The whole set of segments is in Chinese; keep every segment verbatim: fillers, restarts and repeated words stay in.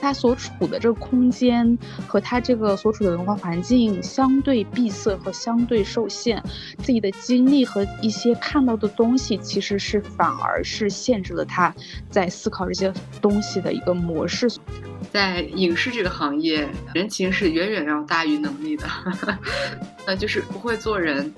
他所处的这个空间和他这个所处的文化环境相对闭塞和相对受限，自己的经历和一些看到的东西其实是反而是限制了他在思考这些东西的一个模式。在影视这个行业，人情是远远要大于能力的那就是不会做人，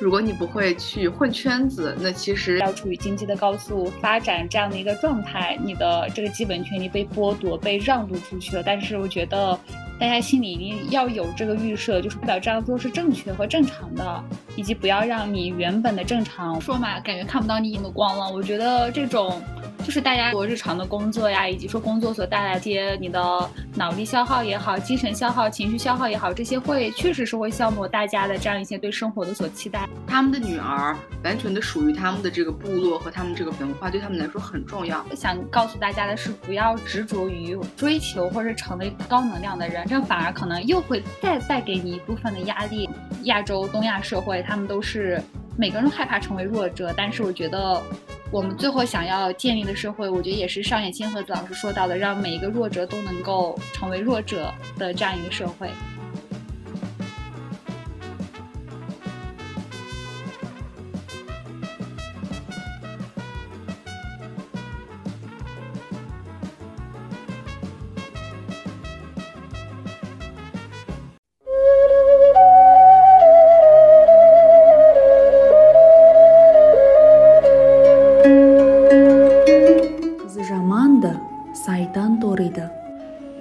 如果你不会去混圈子，那其实要处于经济的高速发展这样的一个状态，你的这个基本权利被剥夺被让渡出去了。但是我觉得大家心里一定要有这个预设，就是不要这样做是正确和正常的，以及不要让你原本的正常说嘛，感觉看不到你的光了。我觉得这种就是大家做日常的工作呀，以及说工作所带来的你的脑力消耗也好，精神消耗、情绪消耗也好，这些会确实是会消磨大家的这样一些对生活的所期待。他们的女儿完全的属于他们的这个部落和他们这个文化，对他们来说很重要。想告诉大家的是，不要执着于追求或者成为高能量的人，这反而可能又会再带给你一部分的压力。亚洲、东亚社会，他们都是每个人害怕成为弱者，但是我觉得我们最后想要建立的社会，我觉得也是上野千鹤子老师说到的，让每一个弱者都能够成为弱者的这样一个社会。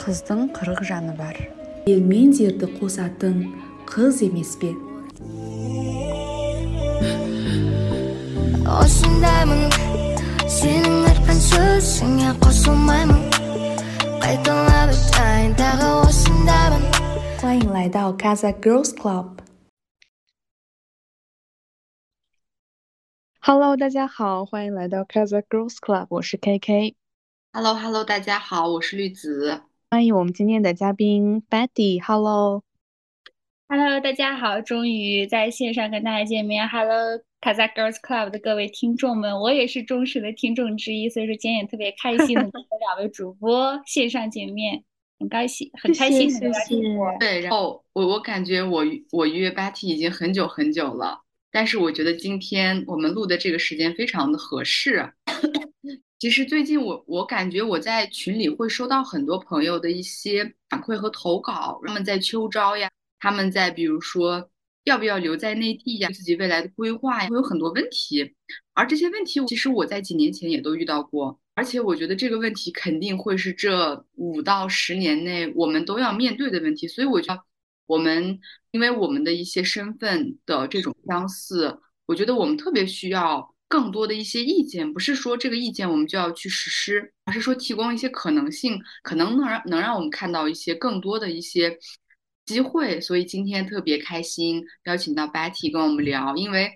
Қыздың қырық жаны бар. Елмен дерді қосатын қыз емес пе? Осындаймын, сенің айтқан сөзіңе қосылмаймын. Қайталап айтайын, тағы осындаймын.欢迎来到 Kazakh Girls Club。Hello， 大家好，欢迎来到 Kazakh Girls Club， 我是 K K。Hello， Hello， 大家好，我是绿子。欢迎我们今天的嘉宾 Betty。 Hello Hello 大家好，终于在线上跟大家见面。 Hello Kazakh Girls Club 的各位听众们，我也是忠实的听众之一，所以说今天也特别开心能跟两位主播线上见面，很开心很开心谢谢。对，然后我我感觉我我约 Betty 已经很久很久了，但是我觉得今天我们录的这个时间非常的合适其实最近我我感觉我在群里会收到很多朋友的一些反馈和投稿，他们在秋招呀，他们在比如说要不要留在内地呀，自己未来的规划呀，会有很多问题。而这些问题其实我在几年前也都遇到过，而且我觉得这个问题肯定会是这五到十年内我们都要面对的问题。所以我觉得我们因为我们的一些身份的这种相似，我觉得我们特别需要更多的一些意见，不是说这个意见我们就要去实施，而是说提供一些可能性，可能能让能让我们看到一些更多的一些机会。所以今天特别开心邀请到 Betty 跟我们聊，因为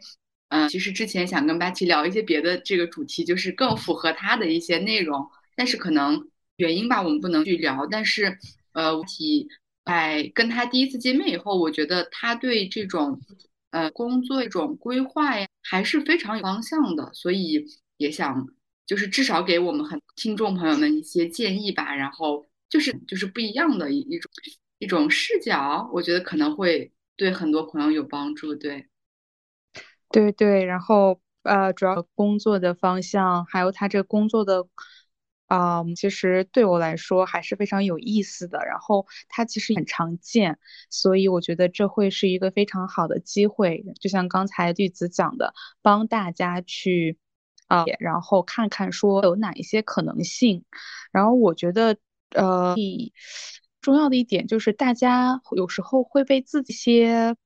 呃，其实之前想跟 Betty 聊一些别的这个主题，就是更符合她的一些内容，但是可能原因吧我们不能去聊。但是呃 Betty 在跟她第一次见面以后，我觉得她对这种呃，工作一种规划呀，还是非常有方向的，所以也想就是至少给我们很听众朋友们一些建议吧。然后就是就是不一样的一一种一种视角，我觉得可能会对很多朋友有帮助。对，对对。然后呃，主要工作的方向，还有他这个工作的。啊、um, ，其实对我来说还是非常有意思的，然后它其实很常见，所以我觉得这会是一个非常好的机会，就像刚才绿子讲的，帮大家去啊、呃，然后看看说有哪一些可能性。然后我觉得呃，重要的一点就是大家有时候会被自己一些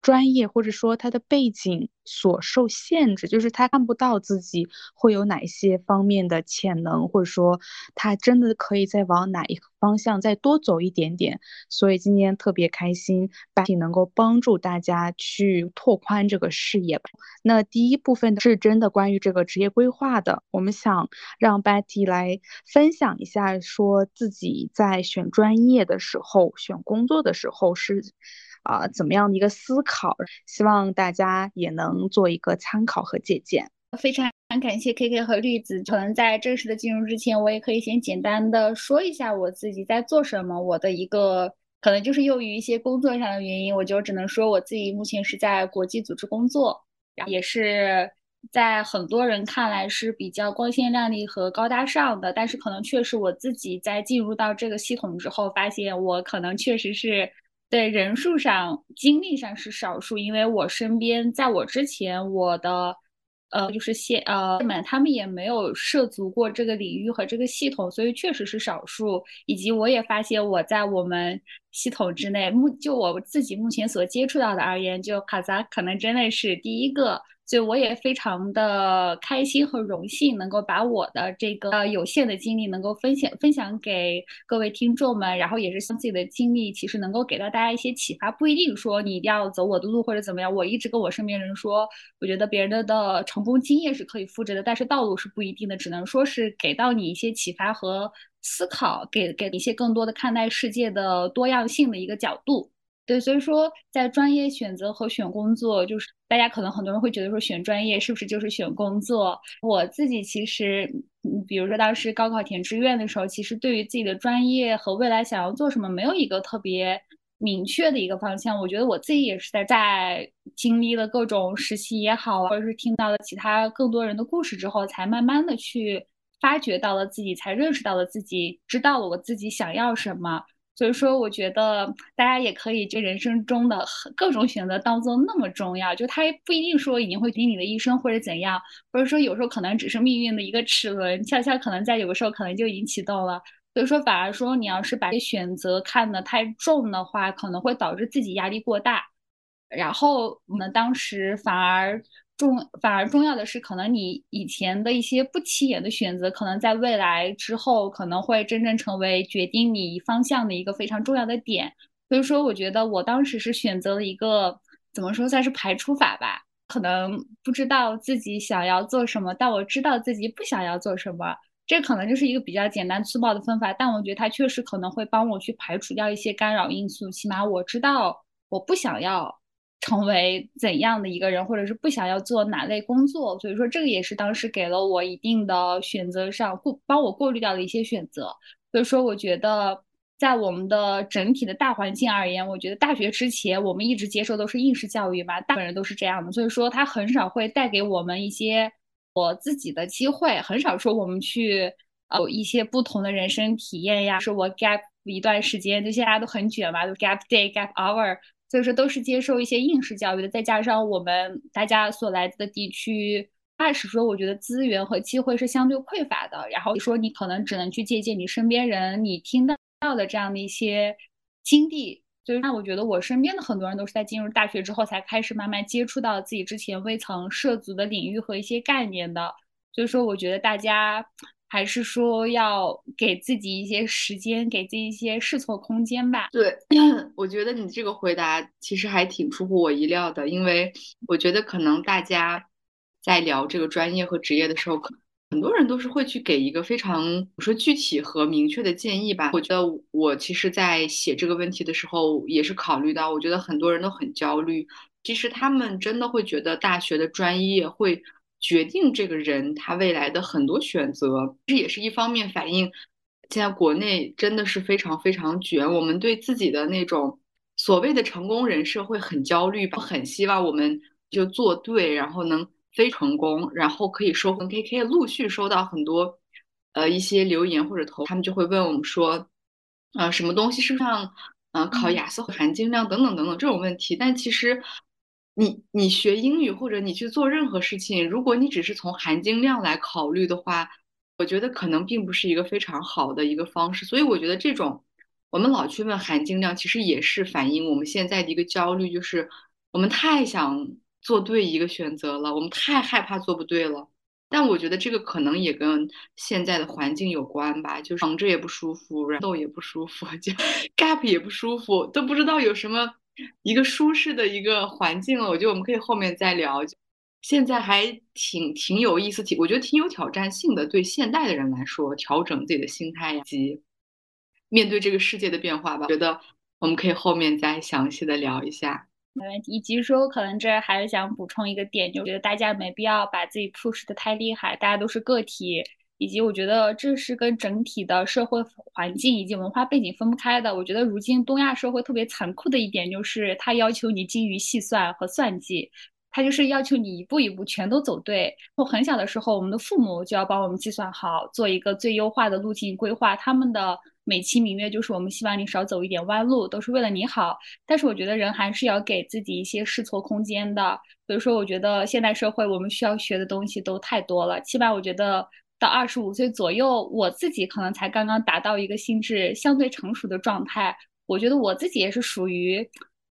专业或者说他的背景所受限制，就是他看不到自己会有哪些方面的潜能，或者说他真的可以再往哪一个方向再多走一点点。所以今天特别开心 Betty 能够帮助大家去拓宽这个视野吧。那第一部分是真的关于这个职业规划的，我们想让 Betty 来分享一下说自己在选专业的时候选工作的时候是啊、呃，怎么样的一个思考，希望大家也能做一个参考和借鉴。非常感谢 K K 和绿子。可能在正式的进入之前，我也可以先简单的说一下我自己在做什么。我的一个可能就是由于一些工作上的原因，我就只能说我自己目前是在国际组织工作，也是在很多人看来是比较光鲜亮丽和高大上的，但是可能确实我自己在进入到这个系统之后，发现我可能确实是对人数上经历上是少数。因为我身边在我之前我的呃，就是先呃，他们也没有涉足过这个领域和这个系统，所以确实是少数。以及我也发现我在我们系统之内，目就我自己目前所接触到的而言，就Kazakh可能真的是第一个，所以我也非常的开心和荣幸能够把我的这个有限的经历能够分享分享给各位听众们，然后也是像自己的经历其实能够给到大家一些启发，不一定说你一定要走我的路或者怎么样。我一直跟我身边人说，我觉得别人的成功经验是可以复制的，但是道路是不一定的，只能说是给到你一些启发和思考，给给一些更多的看待世界的多样性的一个角度。对，所以说在专业选择和选工作，就是大家可能很多人会觉得说选专业是不是就是选工作。我自己其实比如说当时高考填志愿的时候，其实对于自己的专业和未来想要做什么没有一个特别明确的一个方向。我觉得我自己也是在在经历了各种实习也好，或者是听到了其他更多人的故事之后，才慢慢的去发掘到了自己，才认识到了自己，知道了我自己想要什么。所以说我觉得大家也可以这人生中的各种选择当中那么重要，就它不一定说一定会定你的一生或者怎样，或者说有时候可能只是命运的一个齿轮，恰恰可能在有的时候可能就已经启动了。所以说反而说你要是把选择看得太重的话，可能会导致自己压力过大，然后我们当时反而重反而重要的是，可能你以前的一些不起眼的选择，可能在未来之后可能会真正成为决定你方向的一个非常重要的点。所以说我觉得我当时是选择了一个怎么说算是排除法吧，可能不知道自己想要做什么，但我知道自己不想要做什么，这可能就是一个比较简单粗暴的分法，但我觉得它确实可能会帮我去排除掉一些干扰因素。起码我知道我不想要成为怎样的一个人，或者是不想要做哪类工作。所以说这个也是当时给了我一定的选择上帮我过滤掉的一些选择。所以说我觉得在我们的整体的大环境而言，我觉得大学之前我们一直接受都是应试教育嘛，大部分人都是这样的，所以说它很少会带给我们一些我自己的机会，很少说我们去有一些不同的人生体验呀。是我 gap 一段时间，就现在大家都很卷嘛，就 gap day gap hour，所以说都是接受一些应试教育的，再加上我们大家所来自的地区，大实说我觉得资源和机会是相对匮乏的，然后说你可能只能去借鉴你身边人你听到的这样的一些经历。所以那我觉得我身边的很多人都是在进入大学之后才开始慢慢接触到自己之前未曾涉足的领域和一些概念的。所以说我觉得大家还是说要给自己一些时间，给自己一些试错空间吧。对，我觉得你这个回答其实还挺出乎我意料的，因为我觉得可能大家在聊这个专业和职业的时候，很多人都是会去给一个非常我说具体和明确的建议吧。我觉得我其实在写这个问题的时候也是考虑到，我觉得很多人都很焦虑，其实他们真的会觉得大学的专业会决定这个人他未来的很多选择。这也是一方面反映现在国内真的是非常非常卷，我们对自己的那种所谓的成功人设会很焦虑吧，很希望我们就做对，然后能非成功，然后可以收获。 K K 陆续收到很多呃一些留言或者投，他们就会问我们说呃什么东西是像呃考雅思含金量等等等等这种问题。但其实你你学英语或者你去做任何事情，如果你只是从含金量来考虑的话，我觉得可能并不是一个非常好的一个方式。所以我觉得这种我们老去问含金量，其实也是反映我们现在的一个焦虑，就是我们太想做对一个选择了，我们太害怕做不对了。但我觉得这个可能也跟现在的环境有关吧，就是躺着也不舒服，然后斗也不舒服，就 gap 也不舒服，都不知道有什么一个舒适的一个环境了。我觉得我们可以后面再聊，现在还挺挺有意思，挺我觉得挺有挑战性的，对现代的人来说调整自己的心态以及面对这个世界的变化吧。我觉得我们可以后面再详细的聊一下。没问题。以及说可能这还是想补充一个点，就觉得大家没必要把自己 push 的太厉害，大家都是个体，以及我觉得这是跟整体的社会环境以及文化背景分不开的。我觉得如今东亚社会特别残酷的一点就是它要求你精于细算和算计，它就是要求你一步一步全都走对。从很小的时候我们的父母就要帮我们计算好，做一个最优化的路径规划，他们的美其名曰就是我们希望你少走一点弯路，都是为了你好。但是我觉得人还是要给自己一些试错空间的。比如说我觉得现代社会我们需要学的东西都太多了，起码我觉得到二十五岁左右我自己可能才刚刚达到一个心智相对成熟的状态。我觉得我自己也是属于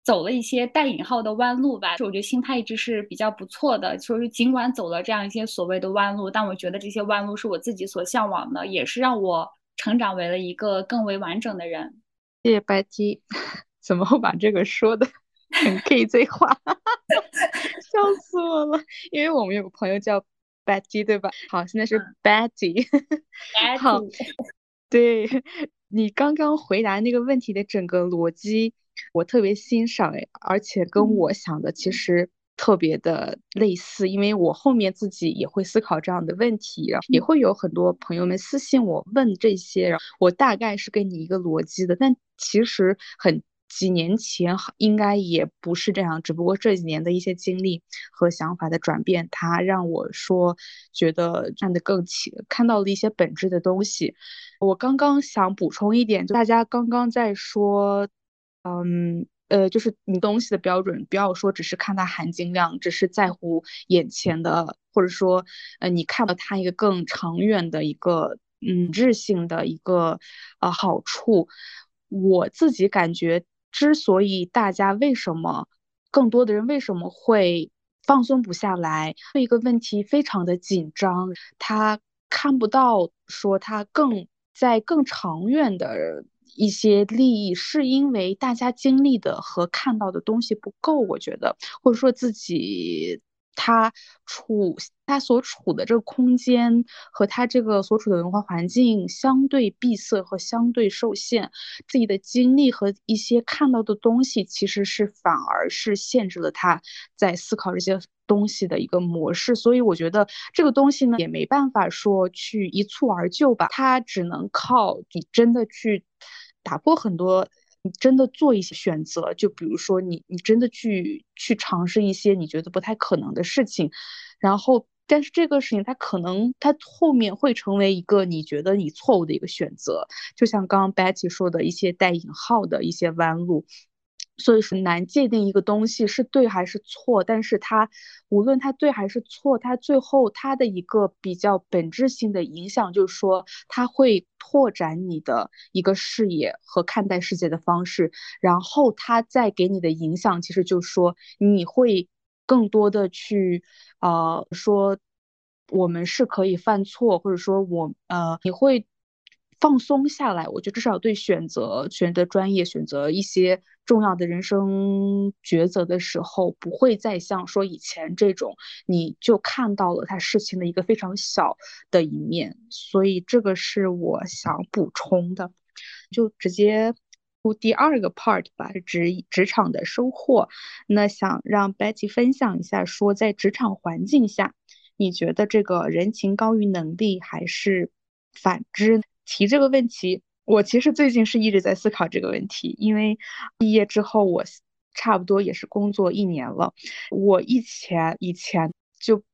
走了一些带引号的弯路吧，我觉得心态一直是比较不错的，就是尽管走了这样一些所谓的弯路，但我觉得这些弯路是我自己所向往的，也是让我成长为了一个更为完整的人。谢谢白鸡，怎么把这个说的很 K K 化，, 笑死我了。因为我们有个朋友叫Betty 对吧？好，现在是 Betty、嗯、好，对，你刚刚回答那个问题的整个逻辑我特别欣赏，而且跟我想的其实特别的类似、嗯、因为我后面自己也会思考这样的问题，然后也会有很多朋友们私信我问这些，然后我大概是跟你一个逻辑的，但其实很几年前应该也不是这样，只不过这几年的一些经历和想法的转变，它让我说觉得站得更起，看到了一些本质的东西。我刚刚想补充一点，就大家刚刚在说嗯呃，就是你东西的标准不要说只是看它含金量，只是在乎眼前的，或者说呃，你看到它一个更长远的一个嗯质性的一个呃好处。我自己感觉之所以大家为什么更多的人为什么会放松不下来，对一个问题非常的紧张，他看不到说他更在更长远的一些利益，是因为大家经历的和看到的东西不够，我觉得，或者说自己他处他所处的这个空间和他这个所处的文化环境相对闭塞和相对受限，自己的经历和一些看到的东西其实是反而是限制了他在思考这些东西的一个模式。所以我觉得这个东西呢也没办法说去一蹴而就吧，它只能靠你真的去打破很多，你真的做一些选择，就比如说你你真的去去尝试一些你觉得不太可能的事情，然后但是这个事情它可能它后面会成为一个你觉得你错误的一个选择，就像刚刚 Betty 说的一些带引号的一些弯路。所以说难界定一个东西是对还是错，但是它无论它对还是错，它最后它的一个比较本质性的影响就是说它会拓展你的一个视野和看待世界的方式，然后它再给你的影响其实就是说你会更多的去呃说我们是可以犯错，或者说我呃你会放松下来。我觉得至少对选择选择专业选择一些重要的人生抉择的时候，不会再像说以前这种你就看到了他事情的一个非常小的一面。所以这个是我想补充的，就直接出第二个 part 吧，职职场的收获。那想让 Betty 分享一下，说在职场环境下你觉得这个人情高于能力还是反之？提这个问题我其实最近是一直在思考这个问题，因为毕业之后我差不多也是工作一年了，我以前以前就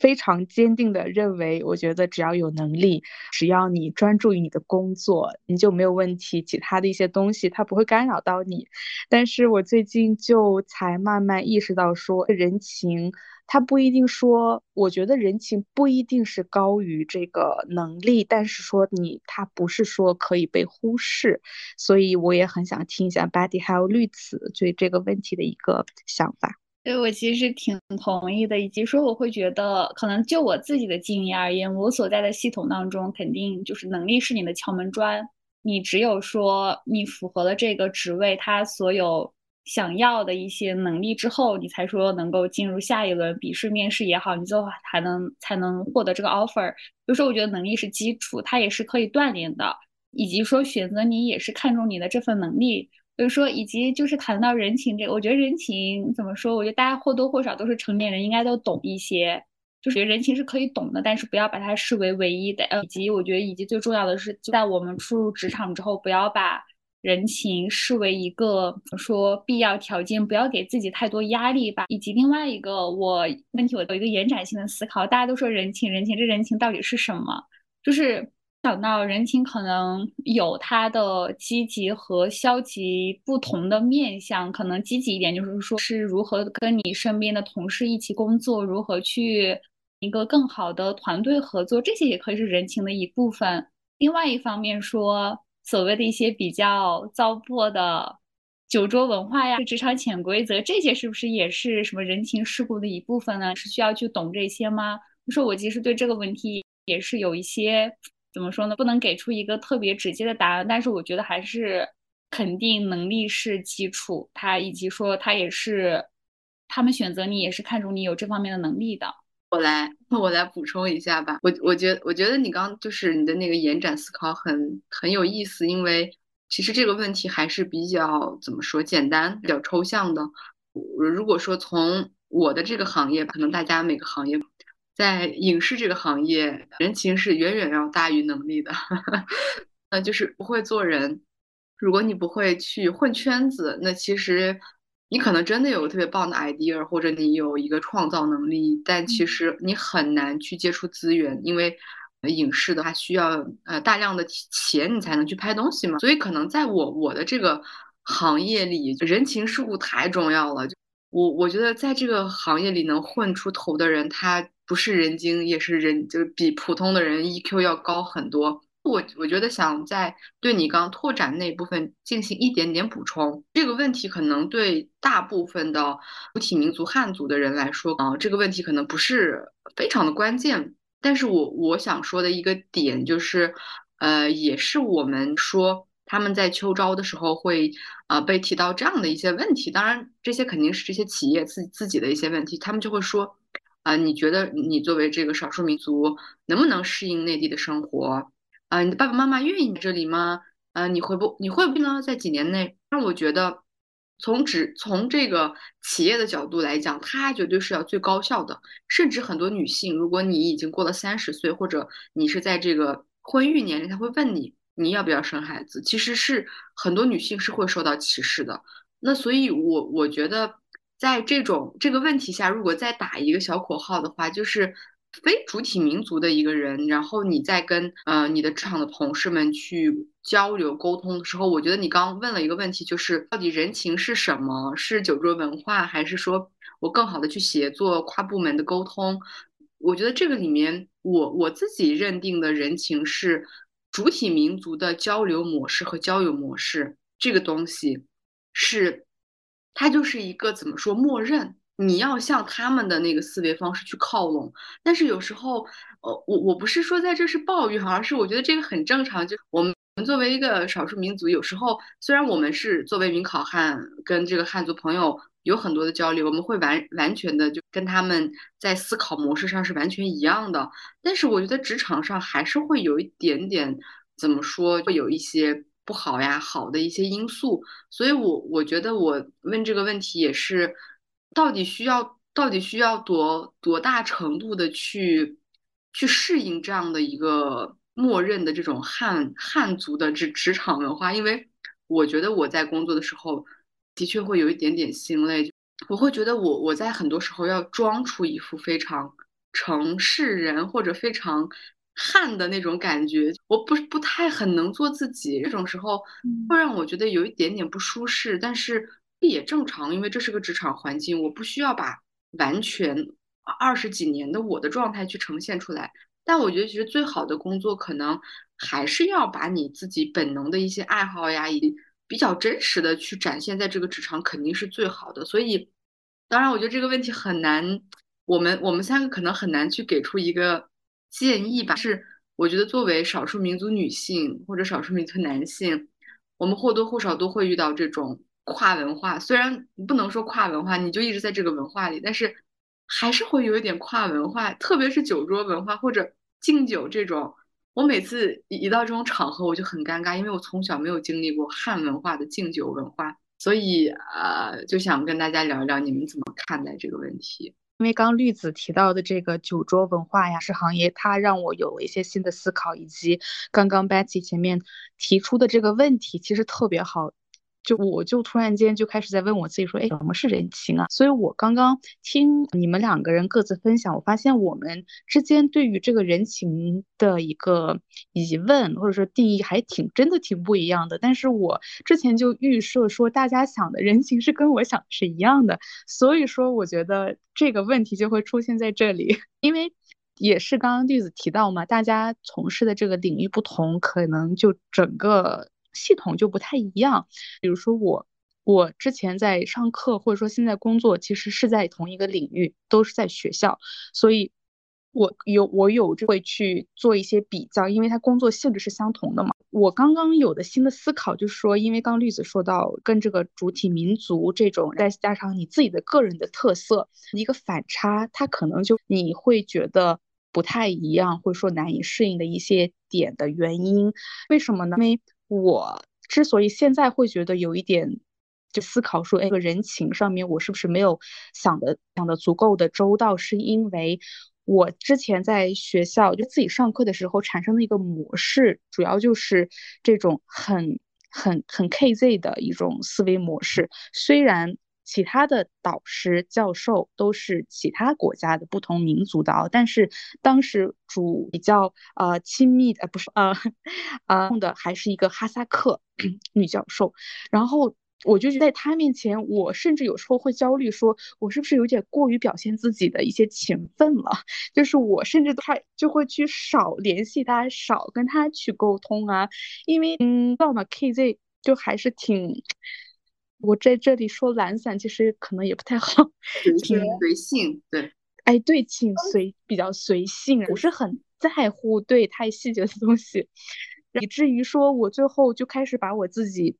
非常坚定的认为，我觉得只要有能力，只要你专注于你的工作，你就没有问题，其他的一些东西它不会干扰到你。但是我最近就才慢慢意识到说，人情它不一定说，我觉得人情不一定是高于这个能力，但是说你它不是说可以被忽视。所以我也很想听一下 Betty 还有绿子对这个问题的一个想法。对，我其实挺同意的，以及说我会觉得可能就我自己的经验而言，我所在的系统当中肯定就是能力是你的敲门砖，你只有说你符合了这个职位它所有想要的一些能力之后，你才说能够进入下一轮笔试面试也好，你就还能才能获得这个 offer。 比如说我觉得能力是基础，它也是可以锻炼的，以及说选择你也是看重你的这份能力。就是说以及就是谈到人情这个，我觉得人情怎么说，我觉得大家或多或少都是成年人，应该都懂一些，就是觉得人情是可以懂的，但是不要把它视为唯一的。以及我觉得以及最重要的是，就在我们初入职场之后，不要把人情视为一个说必要条件，不要给自己太多压力吧。以及另外一个我问题，我有一个延展性的思考，大家都说人情人情，这人情到底是什么？就是想到人情可能有它的积极和消极不同的面向，可能积极一点就是说是如何跟你身边的同事一起工作，如何去一个更好的团队合作，这些也可以是人情的一部分。另外一方面说所谓的一些比较糟粕的酒桌文化呀，职场潜规则，这些是不是也是什么人情世故的一部分呢？是需要去懂这些吗？就说我其实对这个问题也是有一些怎么说呢，不能给出一个特别直接的答案，但是我觉得还是肯定能力是基础，它以及说它也是他们选择你也是看中你有这方面的能力的。我来我来补充一下吧，我我觉得我觉得你刚就是你的那个延展思考很很有意思，因为其实这个问题还是比较怎么说简单比较抽象的。如果说从我的这个行业，可能大家每个行业，在影视这个行业，人情是远远要大于能力的那就是不会做人，如果你不会去混圈子，那其实你可能真的有特别棒的 idea， 或者你有一个创造能力，但其实你很难去接触资源，因为影视的它需要呃大量的钱你才能去拍东西嘛。所以可能在我我的这个行业里，人情世故太重要了。我我觉得在这个行业里能混出头的人，他不是人精也是人，就是比普通的人 E Q 要高很多。我我觉得想在对你刚拓展那部分进行一点点补充。这个问题可能对大部分的主体民族汉族的人来说，啊、呃，这个问题可能不是非常的关键。但是我我想说的一个点就是，呃，也是我们说他们在秋招的时候会呃被提到这样的一些问题。当然，这些肯定是这些企业自己自己的一些问题，他们就会说，啊、呃，你觉得你作为这个少数民族能不能适应内地的生活？啊、呃，你的爸爸妈妈愿意在这里吗？呃，你会不你会不呢？在几年内，让我觉得从只从这个企业的角度来讲，它绝对是要最高效的。甚至很多女性，如果你已经过了三十岁，或者你是在这个婚育年龄，他会问你你要不要生孩子。其实是很多女性是会受到歧视的。那所以我，我我觉得在这种这个问题下，如果再打一个小口号的话，就是非主体民族的一个人，然后你在跟呃你的职场的同事们去交流沟通的时候，我觉得你刚刚问了一个问题，就是到底人情是什么？是酒桌文化，还是说我更好的去协作、跨部门的沟通？我觉得这个里面，我我自己认定的人情是主体民族的交流模式和交友模式，这个东西是它就是一个怎么说默认。你要向他们的那个思维方式去靠拢，但是有时候，呃，我我不是说在这是抱怨，而是我觉得这个很正常。就我们作为一个少数民族，有时候虽然我们是作为民考汉跟这个汉族朋友有很多的交流，我们会完完全的就跟他们在思考模式上是完全一样的，但是我觉得职场上还是会有一点点怎么说，会有一些不好呀，好的一些因素。所以我我觉得我问这个问题也是。到底需要到底需要多多大程度的去去适应这样的一个默认的这种汉汉族的职职场文化？因为我觉得我在工作的时候的确会有一点点心累，我会觉得我我在很多时候要装出一副非常城市人或者非常汉的那种感觉，我不不太很能做自己，这种时候会让我觉得有一点点不舒适，但是也正常，因为这是个职场环境，我不需要把完全二十几年的我的状态去呈现出来。但我觉得其实最好的工作可能还是要把你自己本能的一些爱好呀，以及比较真实的去展现在这个职场，肯定是最好的。所以当然我觉得这个问题很难，我们我们三个可能很难去给出一个建议吧。是我觉得作为少数民族女性或者少数民族男性，我们或多或少都会遇到这种跨文化，虽然不能说跨文化你就一直在这个文化里，但是还是会有一点跨文化，特别是酒桌文化或者敬酒这种我每次一到这种场合我就很尴尬，因为我从小没有经历过汉文化的敬酒文化，所以呃，就想跟大家聊一聊你们怎么看待这个问题。因为刚绿子提到的这个酒桌文化呀，是行业，它让我有一些新的思考，以及刚刚 Betty 前面提出的这个问题其实特别好，就我就突然间就开始在问我自己说，哎，什么是人情啊？所以我刚刚听你们两个人各自分享，我发现我们之间对于这个人情的一个疑问或者说定义还挺真的挺不一样的。但是我之前就预设说大家想的人情是跟我想的是一样的，所以说我觉得这个问题就会出现在这里。因为也是刚刚绿子提到嘛，大家从事的这个领域不同，可能就整个系统就不太一样。比如说我我之前在上课或者说现在工作其实是在同一个领域，都是在学校，所以我有我有就会去做一些比较，因为它工作性质是相同的嘛。我刚刚有的新的思考就是说，因为刚绿子说到跟这个主体民族这种再加上你自己的个人的特色一个反差，它可能就你会觉得不太一样，或者说难以适应的一些点的原因。为什么呢？因为我之所以现在会觉得有一点就思考说，哎，这个人情上面我是不是没有想的想的足够的周到，是因为我之前在学校就自己上课的时候产生的一个模式，主要就是这种很很很 K Z 的一种思维模式。虽然其他的导师教授都是其他国家的不同民族的，但是当时主比较呃亲密的、呃、不是呃呃用的还是一个哈萨克女教授，然后我就在她面前，我甚至有时候会焦虑说我是不是有点过于表现自己的一些勤奋了，就是我甚至她就会去少联系她，少跟她去沟通啊，因为嗯，到嘛 K Z 就还是挺。我在这里说懒散其实可能也不太好，挺随性，对，哎，对，挺随，比较随性，不是很在乎对太细节的东西，以至于说我最后就开始把我自己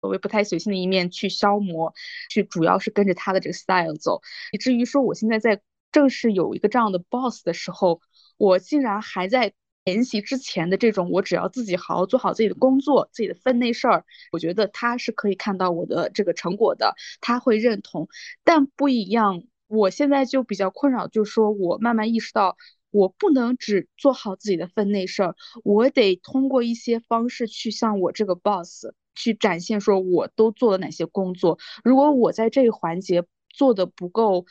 所谓不太随性的一面去消磨，去主要是跟着他的这个 style 走，以至于说我现在在正式有一个这样的 boss 的时候，我竟然还在研习之前的这种我只要自己好好做好自己的工作，自己的分内事儿，我觉得他是可以看到我的这个成果的，他会认同。但不一样，我现在就比较困扰，就是说我慢慢意识到我不能只做好自己的分内事儿，我得通过一些方式去向我这个 boss 去展现说我都做了哪些工作。如果我在这个环节做的不够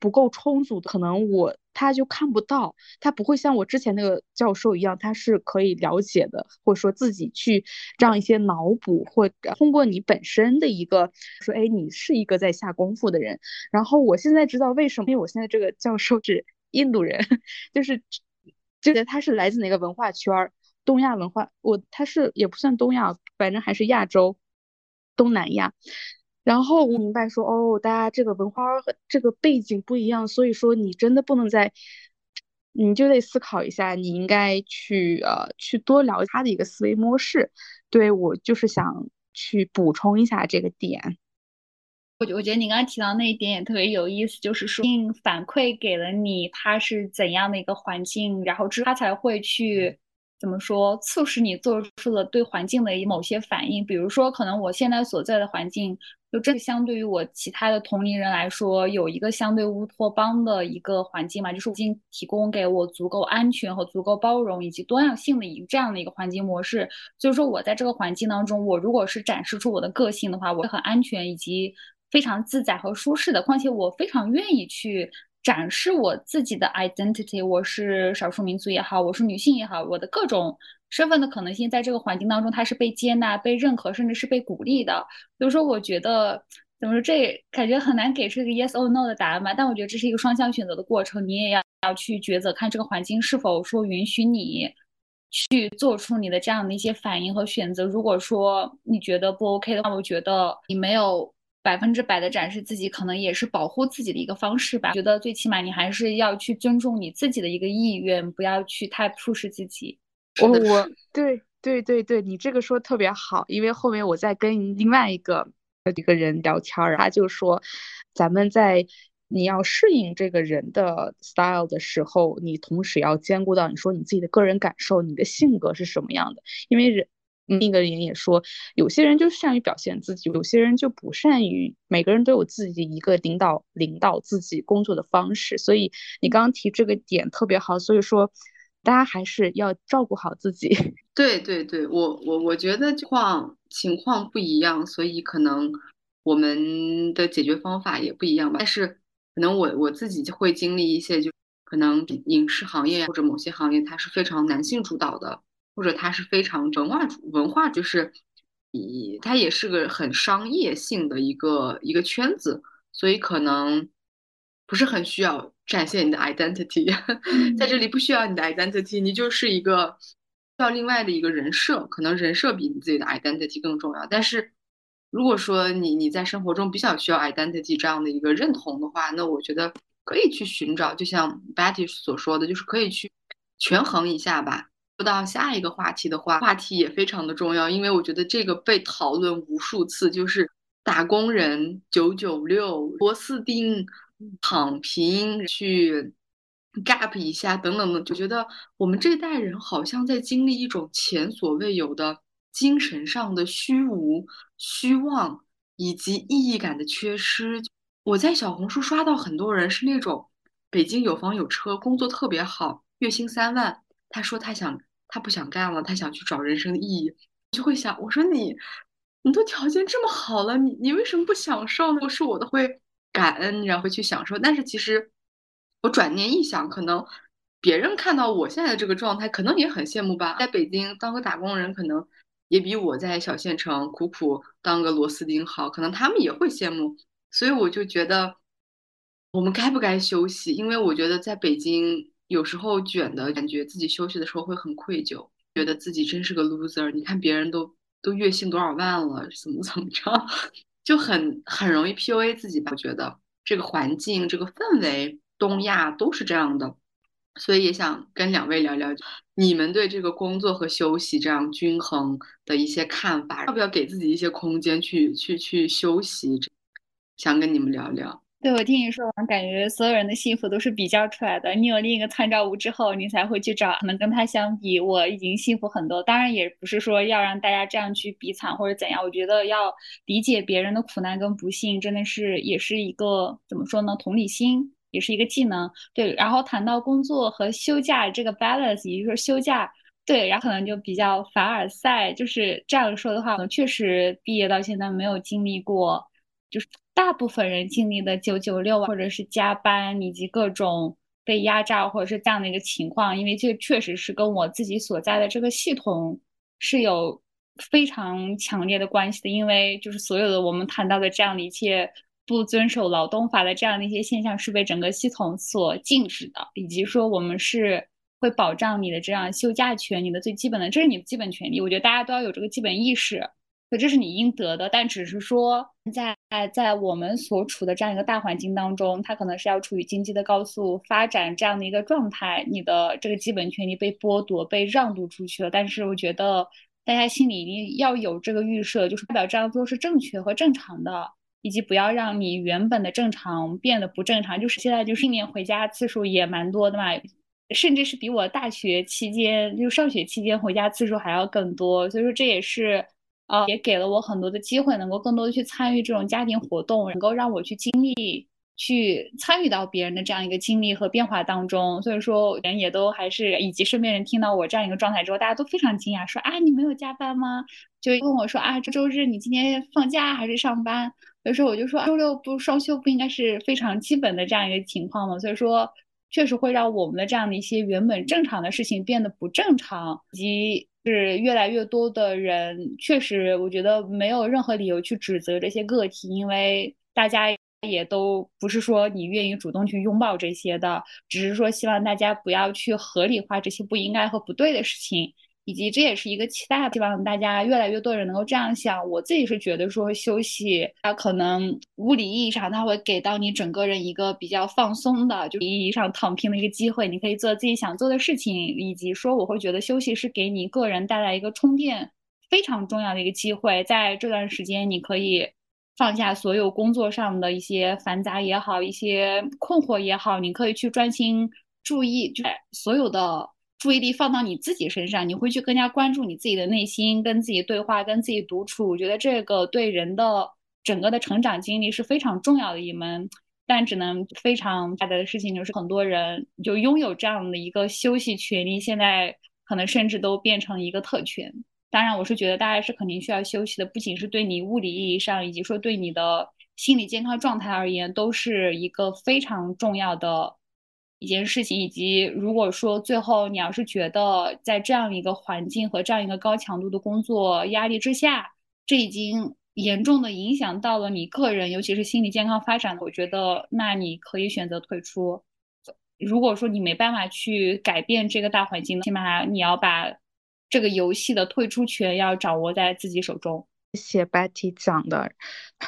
不够充足，可能我他就看不到，他不会像我之前那个教授一样，他是可以了解的，或者说自己去让一些脑补，或者通过你本身的一个说，哎，你是一个在下功夫的人。然后我现在知道为什么，因为我现在这个教授是印度人，就是就是他是来自哪个文化圈，东亚文化，我他是也不算东亚，反正还是亚洲东南亚。然后我明白说，哦，大家这个文化和这个背景不一样，所以说你真的不能在，你就得思考一下，你应该去呃去多了解他的一个思维模式。对，我就是想去补充一下这个点。我我觉得你刚刚提到那一点也特别有意思，就是说反馈给了你他是怎样的一个环境，然后之后他才会去怎么说促使你做出了对环境的某些反应。比如说可能我现在所在的环境就真相对于我其他的同龄人来说有一个相对乌托邦的一个环境嘛，就是已经提供给我足够安全和足够包容以及多样性的一这样的一个环境模式。就是说我在这个环境当中，我如果是展示出我的个性的话，我很安全以及非常自在和舒适的，况且我非常愿意去展示我自己的 identity， 我是少数民族也好，我是女性也好，我的各种身份的可能性在这个环境当中它是被接纳、被认可，甚至是被鼓励的。比如说我觉得怎么说，这感觉很难给出一个 yes or no 的答案嘛，但我觉得这是一个双向选择的过程，你也要去抉择看这个环境是否说允许你去做出你的这样的一些反应和选择。如果说你觉得不 OK 的话，我觉得你没有百分之百的展示自己，可能也是保护自己的一个方式吧。觉得最起码你还是要去尊重你自己的一个意愿，不要去太 push 自己。我我对对对对，你这个说特别好，因为后面我在跟另外一个一个人聊天，他就说咱们在你要适应这个人的 style 的时候，你同时要兼顾到你说你自己的个人感受，你的性格是什么样的。因为人那个人也说，有些人就善于表现自己，有些人就不善于，每个人都有自己一个领导领导自己工作的方式。所以你刚刚提这个点特别好，所以说大家还是要照顾好自己。对对对，我我我觉得情况情况不一样，所以可能我们的解决方法也不一样吧。但是可能我我自己会经历一些，就可能影视行业或者某些行业它是非常男性主导的，或者它是非常文化文化，就是它也是个很商业性的一个一个圈子，所以可能不是很需要展现你的 identity， 在这里不需要你的 identity， 你就是一个到另外的一个人设，可能人设比你自己的 identity 更重要。但是如果说你你在生活中比较需要 identity 这样的一个认同的话，那我觉得可以去寻找，就像 Betty 所说的，就是可以去权衡一下吧。说到下一个话题的话，话题也非常的重要，因为我觉得这个被讨论无数次，就是打工人、九九六、螺丝钉、躺平、去 gap 一下等等的。我觉得我们这代人好像在经历一种前所未有的精神上的虚无、虚妄以及意义感的缺失。我在小红书刷到很多人是那种北京有房有车，工作特别好，月薪三万，他说他想他不想干了，他想去找人生的意义。我就会想，我说你你都条件这么好了，你你为什么不享受呢？我说我都会感恩，然后去享受。但是其实我转念一想，可能别人看到我现在的这个状态，可能也很羡慕吧。在北京当个打工人，可能也比我在小县城苦苦当个螺丝钉好，可能他们也会羡慕。所以我就觉得我们该不该休息，因为我觉得在北京有时候卷的感觉，自己休息的时候会很愧疚，觉得自己真是个 loser。 你看别人都都月薪多少万了，怎么怎么着，就很很容易 P U A 自己吧。我觉得这个环境这个氛围东亚都是这样的，所以也想跟两位聊聊你们对这个工作和休息这样均衡的一些看法，要不要给自己一些空间去去去休息，想跟你们聊聊。对，我听你说完，感觉所有人的幸福都是比较出来的。你有另一个参照物之后，你才会去找可能跟他相比我已经幸福很多。当然也不是说要让大家这样去比惨或者怎样，我觉得要理解别人的苦难跟不幸，真的是也是一个怎么说呢，同理心也是一个技能。对，然后谈到工作和休假这个 balance， 也就是休假，对，然后可能就比较凡尔赛，就是这样说的话，我确实毕业到现在没有经历过就是大部分人经历的九九六或者是加班以及各种被压榨或者是这样的一个情况，因为这确实是跟我自己所在的这个系统是有非常强烈的关系的。因为就是所有的我们谈到的这样的一切不遵守劳动法的这样的一些现象是被整个系统所禁止的，以及说我们是会保障你的这样休假权，你的最基本的，这是你的基本权利。我觉得大家都要有这个基本意识，这是你应得的。但只是说在在我们所处的这样一个大环境当中，它可能是要处于经济的高速发展这样的一个状态，你的这个基本权利被剥夺被让渡出去了。但是我觉得大家心里一定要有这个预设，就是代表这样做是正确和正常的，以及不要让你原本的正常变得不正常。就是现在就是一年回家次数也蛮多的嘛，甚至是比我大学期间就上学期间回家次数还要更多。所以说这也是呃，也给了我很多的机会，能够更多的去参与这种家庭活动，能够让我去经历去参与到别人的这样一个经历和变化当中。所以说人也都还是，以及身边人听到我这样一个状态之后，大家都非常惊讶，说啊你没有加班吗？就问我说啊这周日你今天放假还是上班？所以说我就说、啊、周六不双休不应该是非常基本的这样一个情况吗？所以说确实会让我们的这样的一些原本正常的事情变得不正常，以及是越来越多的人，确实我觉得没有任何理由去指责这些个体，因为大家也都不是说你愿意主动去拥抱这些的，只是说希望大家不要去合理化这些不应该和不对的事情，以及这也是一个期待，希望大家越来越多人能够这样想。我自己是觉得说休息它可能物理意义上它会给到你整个人一个比较放松的，就意义上躺平的一个机会，你可以做自己想做的事情，以及说我会觉得休息是给你个人带来一个充电非常重要的一个机会。在这段时间你可以放下所有工作上的一些繁杂也好，一些困惑也好，你可以去专心注意，就所有的注意力放到你自己身上，你会去更加关注你自己的内心，跟自己对话，跟自己独处。我觉得这个对人的整个的成长经历是非常重要的一门，但只能非常大的事情就是很多人就拥有这样的一个休息权利，现在可能甚至都变成一个特权。当然我是觉得大家是肯定需要休息的，不仅是对你物理意义上以及说对你的心理健康状态而言都是一个非常重要的一件事情。以及如果说最后你要是觉得在这样一个环境和这样一个高强度的工作压力之下，这已经严重的影响到了你个人尤其是心理健康发展，我觉得那你可以选择退出。如果说你没办法去改变这个大环境，起码你要把这个游戏的退出权要掌握在自己手中。谢谢 Betty 讲的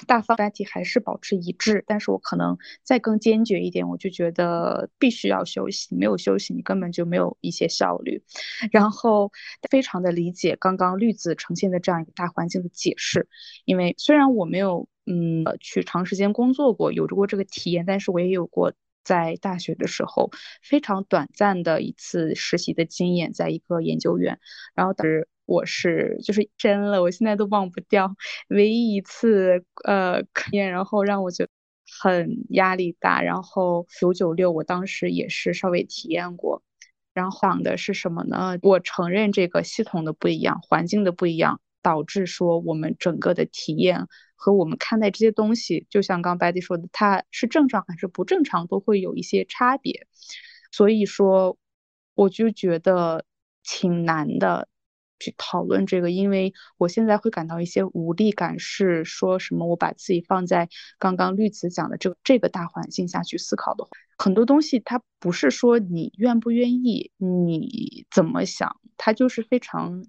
大方 Betty 还是保持一致，但是我可能再更坚决一点，我就觉得必须要休息，没有休息你根本就没有一些效率。然后非常的理解刚刚绿子呈现的这样一个大环境的解释，因为虽然我没有嗯去长时间工作过，有过这个体验，但是我也有过在大学的时候非常短暂的一次实习的经验，在一个研究院，然后当时我是就是真了我现在都忘不掉唯一一次呃经验，然后让我觉得很压力大。然后九九六我当时也是稍微体验过，然后想的是什么呢，我承认这个系统的不一样，环境的不一样，导致说我们整个的体验和我们看待这些东西，就像刚 Betty 说的，它是正常还是不正常都会有一些差别。所以说我就觉得挺难的去讨论这个，因为我现在会感到一些无力感，是说什么我把自己放在刚刚绿子讲的这个这个大环境下去思考的话，很多东西它不是说你愿不愿意你怎么想，它就是非常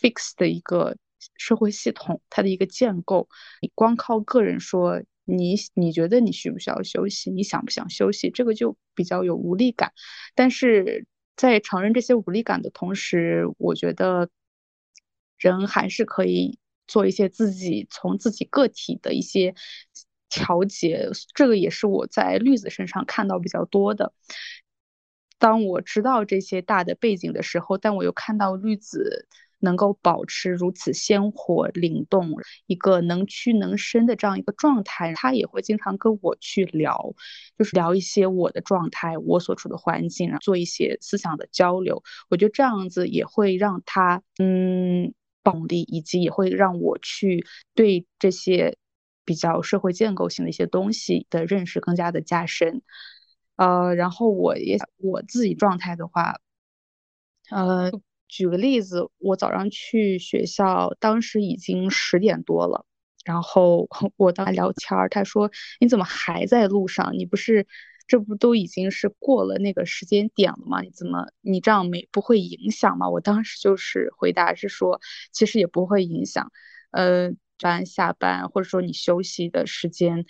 fix 的一个社会系统，它的一个建构，你光靠个人说你你觉得你需不需要休息，你想不想休息，这个就比较有无力感。但是在承认这些无力感的同时，我觉得人还是可以做一些自己从自己个体的一些调节，这个也是我在绿子身上看到比较多的。当我知道这些大的背景的时候，但我又看到绿子能够保持如此鲜活灵动，一个能屈能伸的这样一个状态，他也会经常跟我去聊，就是聊一些我的状态，我所处的环境，然后做一些思想的交流。我觉得这样子也会让他嗯动力，以及也会让我去对这些比较社会建构性的一些东西的认识更加的加深。呃，然后我也我自己状态的话，呃举个例子，我早上去学校，当时已经十点多了，然后我当时聊天，他说你怎么还在路上，你不是这不都已经是过了那个时间点了吗，你怎么你这样没不会影响吗？我当时就是回答是说其实也不会影响，呃，下班或者说你休息的时间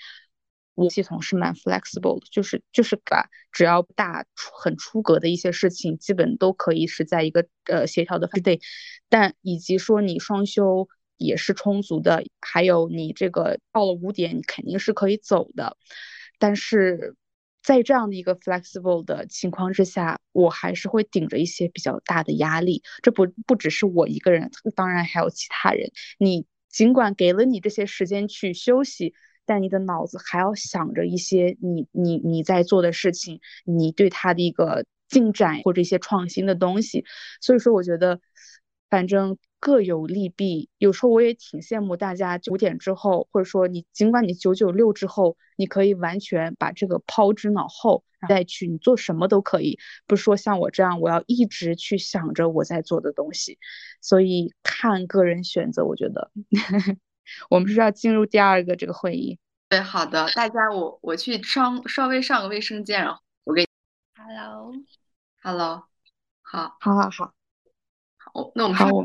我系统是蛮 flexible 的，就是就是把只要大很出格的一些事情基本都可以是在一个呃协调的范围，但以及说你双休也是充足的，还有你这个到了五点你肯定是可以走的。但是在这样的一个 flexible 的情况之下，我还是会顶着一些比较大的压力，这不不只是我一个人，当然还有其他人，你尽管给了你这些时间去休息，但你的脑子还要想着一些你你你在做的事情，你对它的一个进展或者一些创新的东西。所以说我觉得反正各有利弊，有时候我也挺羡慕大家九点之后，或者说你尽管你九九六之后，你可以完全把这个抛之脑后，再去你做什么都可以，不是说像我这样我要一直去想着我在做的东西。所以看个人选择，我觉得我们是要进入第二个这个会议。对，好的，大家我我去上稍微上个卫生间，然后我给 Hello Hello 好好好好好，那我们 上, 我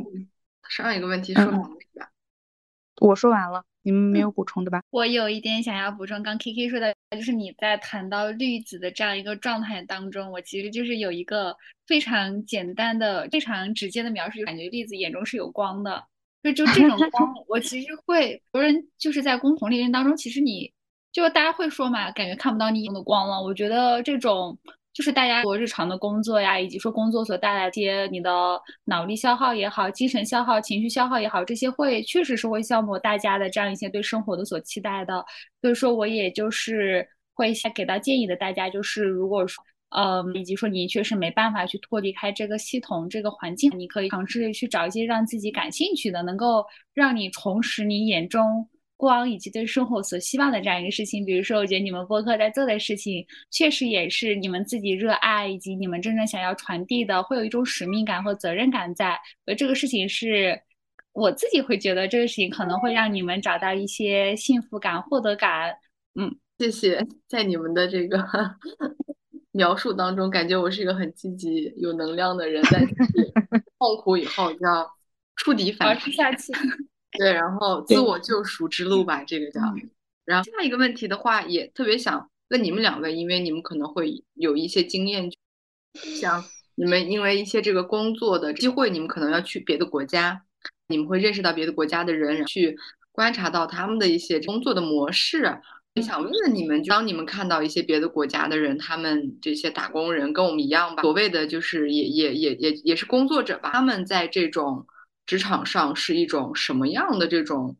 上一个问题说完了吧、嗯？我说完了，你们没有补充的吧？我有一点想要补充，刚 K K 说的就是你在谈到绿子的这样一个状态当中，我其实就是有一个非常简单的非常直接的描述，感觉绿子眼中是有光的，就就这种光，我其实会有人就是在公红利刃当中，其实你就大家会说嘛，感觉看不到你用的光了。我觉得这种就是大家我日常的工作呀，以及说工作所带来一些你的脑力消耗也好，精神消耗、情绪消耗也好，这些会确实是会消磨大家的这样一些对生活的所期待的。所以说我也就是会给到建议的大家，就是如果说嗯，以及说你确实没办法去脱离开这个系统这个环境，你可以尝试去找一些让自己感兴趣的，能够让你重拾你眼中光以及对生活所希望的这样一个事情。比如说我觉得你们播客在做的事情确实也是你们自己热爱以及你们真正想要传递的，会有一种使命感和责任感在，而这个事情是我自己会觉得这个事情可能会让你们找到一些幸福感获得感。嗯，谢谢，在你们的这个描述当中感觉我是一个很积极有能量的人，但是痛苦以后要触底反弹下去，对，然后自我救赎之路吧，这个叫。然后下一个问题的话，也特别想问你们两位，因为你们可能会有一些经验，像你们因为一些这个工作的机会，你们可能要去别的国家，你们会认识到别的国家的人，然后去观察到他们的一些工作的模式。我想问问你们，当你们看到一些别的国家的人，他们这些打工人跟我们一样吧，所谓的就是也也也也也是工作者吧，他们在这种职场上是一种什么样的这种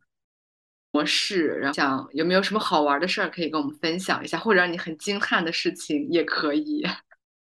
模式？然后想有没有什么好玩的事儿可以跟我们分享一下，或者让你很惊叹的事情也可以。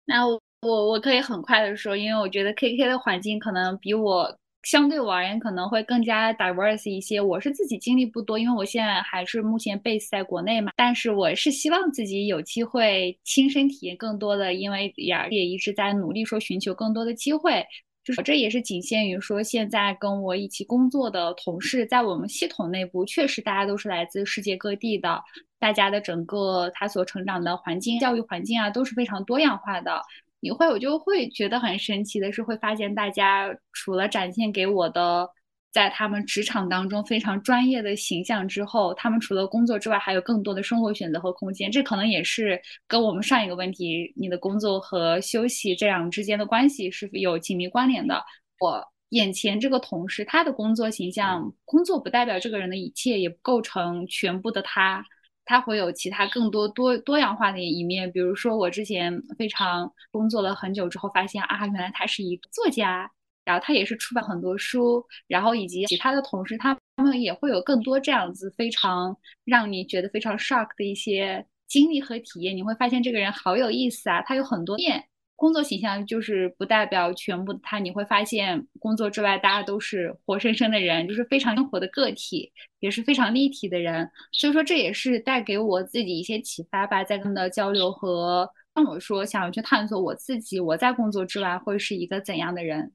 那我我我可以很快的说，因为我觉得 K K 的环境可能比我相对我而言可能会更加 diverse 一些。我是自己经历不多，因为我现在还是目前 base 在国内嘛，但是我是希望自己有机会亲身体验更多的，因为也也一直在努力说寻求更多的机会。就是这也是仅限于说现在跟我一起工作的同事，在我们系统内部确实大家都是来自世界各地的，大家的整个他所成长的环境、教育环境啊都是非常多样化的。你会我就会觉得很神奇的是，会发现大家除了展现给我的在他们职场当中非常专业的形象之后，他们除了工作之外还有更多的生活选择和空间。这可能也是跟我们上一个问题你的工作和休息这两之间的关系是有紧密关联的。我眼前这个同事他的工作形象，工作不代表这个人的一切，也不构成全部的他，他会有其他更多多多样化的一面。比如说我之前非常工作了很久之后发现啊，原来他是一个作家，然后他也是出版很多书，然后以及其他的同事他们也会有更多这样子非常让你觉得非常 shock 的一些经历和体验。你会发现这个人好有意思啊，他有很多面，工作形象就是不代表全部的他。你会发现工作之外大家都是活生生的人，就是非常生活的个体，也是非常立体的人。所以说这也是带给我自己一些启发吧，在跟他们的交流和让我说想要去探索我自己，我在工作之外会是一个怎样的人。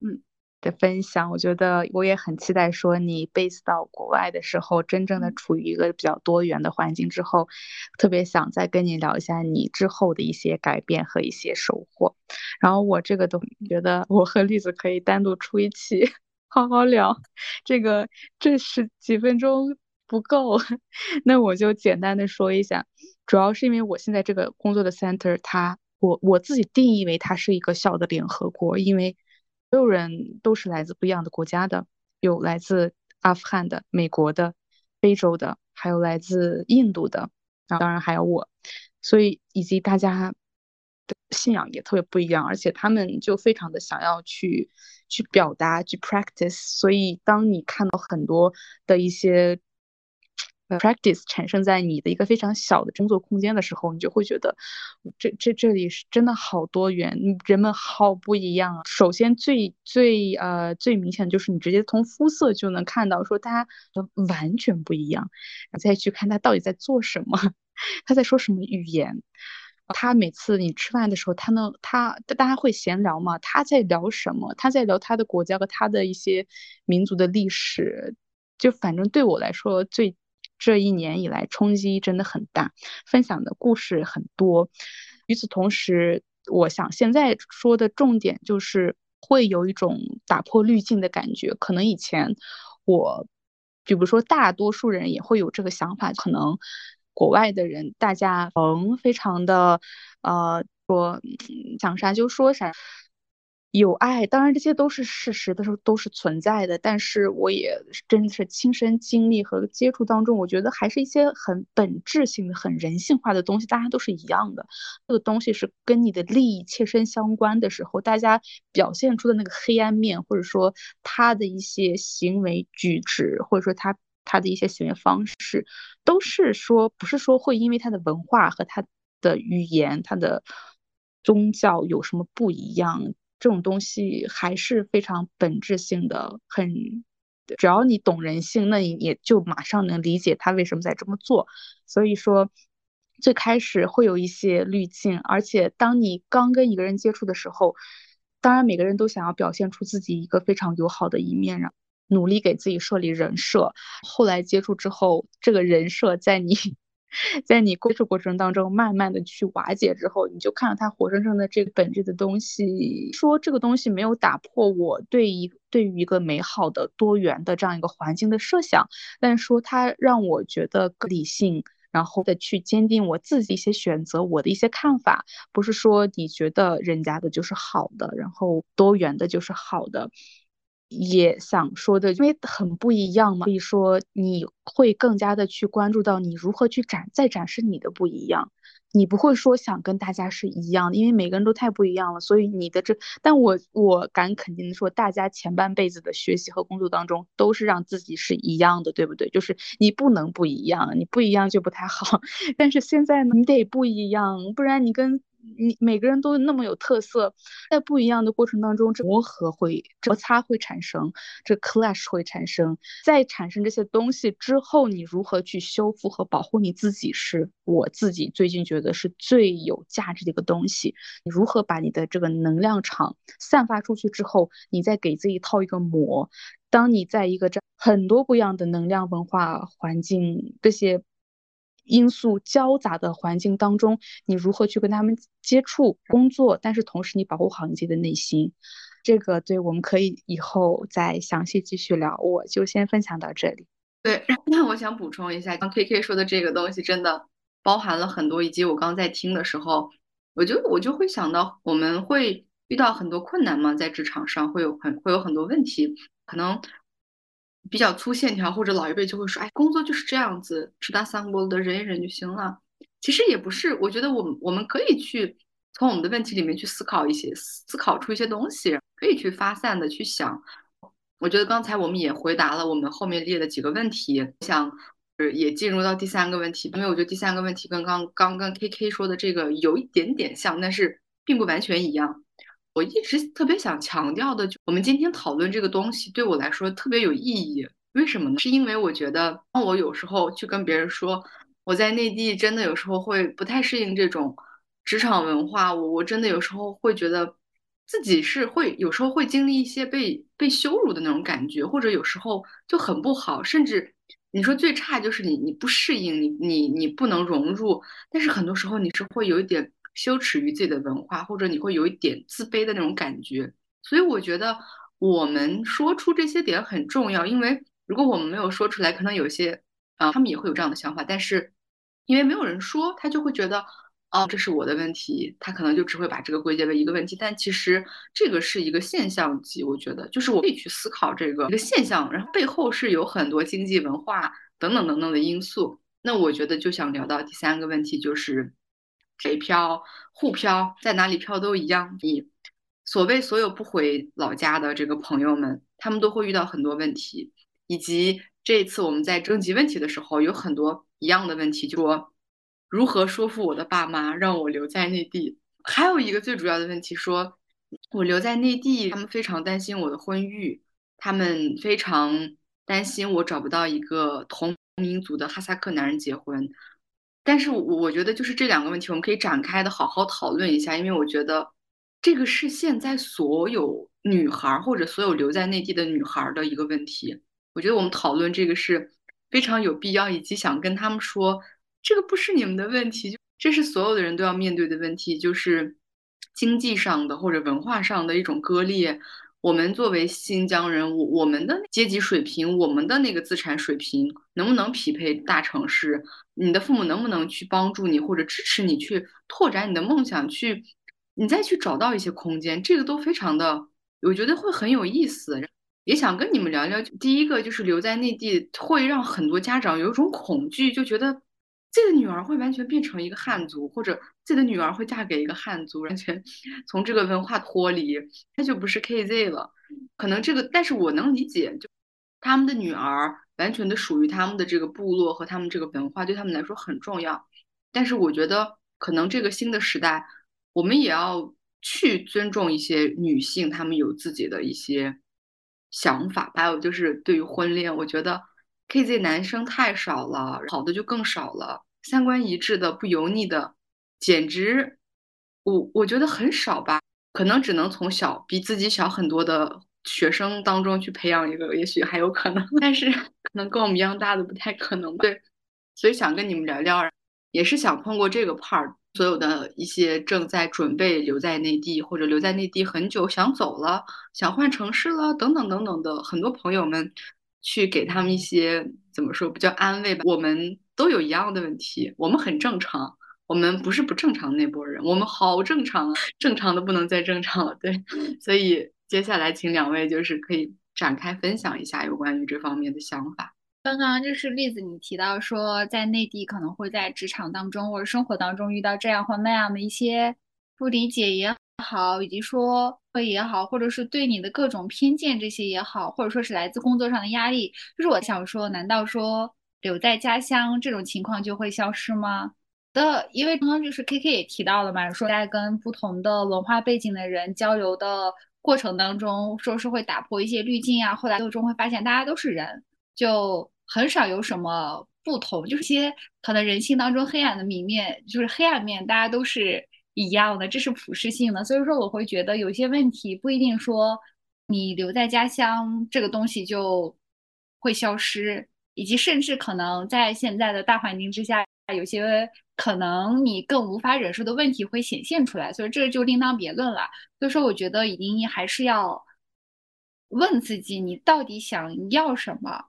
嗯，的分享，我觉得我也很期待说你 base 到国外的时候，真正的处于一个比较多元的环境之后，特别想再跟你聊一下你之后的一些改变和一些收获。然后我这个都觉得我和栗子可以单独出一期好好聊，这个这十几分钟不够，那我就简单的说一下。主要是因为我现在这个工作的 center 它我我自己定义为它是一个小的联合国，因为所有人都是来自不一样的国家的，有来自阿富汗的、美国的、非洲的，还有来自印度的，然后当然还有我，所以以及大家的信仰也特别不一样，而且他们就非常的想要去去表达、去 practice。 所以当你看到很多的一些 practice 产生在你的一个非常小的工作空间的时候，你就会觉得这这这里是真的好多元，人们好不一样啊。首先最最呃最明显的就是你直接从肤色就能看到说大家完全不一样，你再去看他到底在做什么，他在说什么语言，他每次你吃饭的时候他能他大家会闲聊嘛，他在聊什么，他在聊他的国家和他的一些民族的历史。就反正对我来说最这一年以来冲击真的很大，分享的故事很多。与此同时，我想现在说的重点就是会有一种打破滤镜的感觉。可能以前我比如说大多数人也会有这个想法，可能国外的人大家嗯非常的呃说想啥就说啥，有爱，当然这些都是事实的时候都是存在的，但是我也真的是亲身经历和接触当中，我觉得还是一些很本质性的很人性化的东西，大家都是一样的，这个东西是跟你的利益切身相关的时候，大家表现出的那个黑暗面，或者说他的一些行为举止，或者说他他的一些行为方式，都是说不是说会因为他的文化和他的语言他的宗教有什么不一样，这种东西还是非常本质性的，很只要你懂人性，那你也就马上能理解他为什么在这么做。所以说最开始会有一些滤镜，而且当你刚跟一个人接触的时候，当然每个人都想要表现出自己一个非常友好的一面，然后努力给自己设立人设，后来接触之后，这个人设在你在你接触过程当中慢慢的去瓦解之后，你就看到他活生生的这个本质的东西，说这个东西没有打破我对一对于一个美好的多元的这样一个环境的设想，但是说它让我觉得更理性，然后再去坚定我自己一些选择，我的一些看法，不是说你觉得人家的就是好的，然后多元的就是好的，也想说的，因为很不一样嘛，所以说你会更加的去关注到你如何去展再展示你的不一样，你不会说想跟大家是一样的，因为每个人都太不一样了，所以你的这，但我我敢肯定的说，大家前半辈子的学习和工作当中都是让自己是一样的，对不对？就是你不能不一样，你不一样就不太好，但是现在呢，你得不一样，不然你跟你每个人都那么有特色，在不一样的过程当中，这磨合会摩擦会产生，这 clash 会产生，在产生这些东西之后，你如何去修复和保护你自己，是我自己最近觉得是最有价值的一个东西，你如何把你的这个能量场散发出去之后，你再给自己套一个膜，当你在一个这很多不一样的能量文化环境这些因素交杂的环境当中，你如何去跟他们接触工作，但是同时你保护好你自己的内心，这个对我们可以以后再详细继续聊，我就先分享到这里。对，那我想补充一下，刚 K K 说的这个东西真的包含了很多，以及我刚在听的时候我就我就会想到，我们会遇到很多困难嘛，在职场上会有很会有很多问题，可能比较粗线条，或者老一辈就会说，哎，工作就是这样子，吃大三锅的忍一忍就行了。其实也不是，我觉得我们我们可以去从我们的问题里面去思考一些，思考出一些东西，可以去发散的去想。我觉得刚才我们也回答了我们后面列的几个问题，想也进入到第三个问题，因为我觉得第三个问题跟刚刚刚 K K 说的这个有一点点像，但是并不完全一样。我一直特别想强调的，我们今天讨论这个东西对我来说特别有意义，为什么呢？是因为我觉得我有时候去跟别人说我在内地真的有时候会不太适应这种职场文化，我我真的有时候会觉得自己是会有时候会经历一些被被羞辱的那种感觉，或者有时候就很不好，甚至你说最差就是你你不适应，你你你不能融入，但是很多时候你是会有一点羞耻于自己的文化，或者你会有一点自卑的那种感觉。所以我觉得我们说出这些点很重要，因为如果我们没有说出来，可能有些、呃、他们也会有这样的想法，但是因为没有人说，他就会觉得哦，这是我的问题，他可能就只会把这个归结为一个问题，但其实这个是一个现象级，我觉得就是我可以去思考这个一个现象，然后背后是有很多经济文化等等等等的因素。那我觉得就想聊到第三个问题，就是谁漂沪漂在哪里漂都一样，你所谓所有不回老家的这个朋友们，他们都会遇到很多问题，以及这一次我们在征集问题的时候有很多一样的问题，就说如何说服我的爸妈让我留在内地，还有一个最主要的问题说我留在内地，他们非常担心我的婚育，他们非常担心我找不到一个同民族的哈萨克男人结婚。但是我我觉得就是这两个问题我们可以展开的好好讨论一下，因为我觉得这个是现在所有女孩或者所有留在内地的女孩的一个问题，我觉得我们讨论这个是非常有必要，以及想跟他们说这个不是你们的问题，这是所有的人都要面对的问题，就是经济上的或者文化上的一种割裂。我们作为新疆人，我我们的阶级水平，我们的那个资产水平能不能匹配大城市，你的父母能不能去帮助你或者支持你去拓展你的梦想，去你再去找到一些空间，这个都非常的，我觉得会很有意思。也想跟你们聊聊，第一个就是留在内地会让很多家长有一种恐惧，就觉得自己的女儿会完全变成一个汉族，或者自己的女儿会嫁给一个汉族，完全从这个文化脱离，她就不是 K Z 了。可能这个，但是我能理解，就他们的女儿完全的属于他们的这个部落和他们这个文化，对他们来说很重要。但是我觉得，可能这个新的时代，我们也要去尊重一些女性，她们有自己的一些想法，还有就是对于婚恋，我觉得 K Z 男生太少了，好的就更少了，三观一致的不油腻的简直我我觉得很少吧，可能只能从小比自己小很多的学生当中去培养一个，也许还有可能，但是可能跟我们一样大的不太可能吧。对，所以想跟你们聊聊，也是想通过这个 part， 所有的一些正在准备留在内地或者留在内地很久想走了想换城市了等等等等的很多朋友们，去给他们一些怎么说比较安慰吧。我们都有一样的问题，我们很正常，我们不是不正常的那波人，我们好正常啊，正常的不能再正常了。对，所以接下来请两位就是可以展开分享一下有关于这方面的想法。刚刚就是栗子你提到说在内地可能会在职场当中或者生活当中遇到这样或那样的一些不理解也好，以及说也好，或者是对你的各种偏见这些也好，或者说是来自工作上的压力，就是我想说难道说留在家乡这种情况就会消失吗？的因为刚刚就是 K K 也提到了嘛，说在跟不同的文化背景的人交流的过程当中，说是会打破一些滤镜啊，后来最终会发现大家都是人，就很少有什么不同，就是一些可能人性当中黑暗的明面，就是黑暗面大家都是一样的，这是普适性的。所以说我会觉得有些问题不一定说你留在家乡这个东西就会消失，以及甚至可能在现在的大环境之下，有些可能你更无法忍受的问题会显现出来，所以这就另当别论了。所以说我觉得一定还是要问自己你到底想要什么，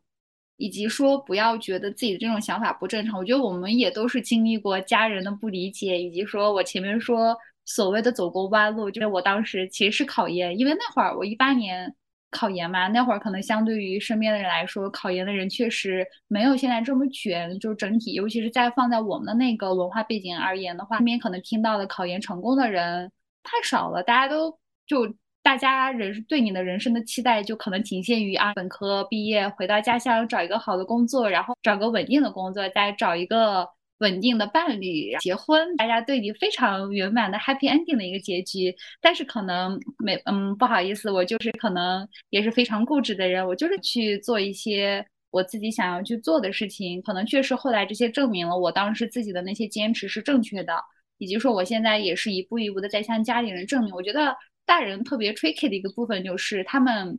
以及说不要觉得自己的这种想法不正常。我觉得我们也都是经历过家人的不理解，以及说我前面说所谓的走过弯路，就是我当时其实是考研，因为那会儿我一八年考研嘛，那会儿可能相对于身边的人来说，考研的人确实没有现在这么卷，就整体尤其是在放在我们的那个文化背景而言的话，身边可能听到的考研成功的人太少了，大家都就大家人对你的人生的期待就可能仅限于啊，本科毕业回到家乡找一个好的工作，然后找个稳定的工作，再找一个稳定的伴侣，结婚，大家对你非常圆满的 happy ending 的一个结局。但是可能没嗯不好意思，我就是可能也是非常固执的人，我就是去做一些我自己想要去做的事情，可能确实后来这些证明了我当时自己的那些坚持是正确的，以及说我现在也是一步一步的在向家里人证明。我觉得大人特别 tricky 的一个部分就是他们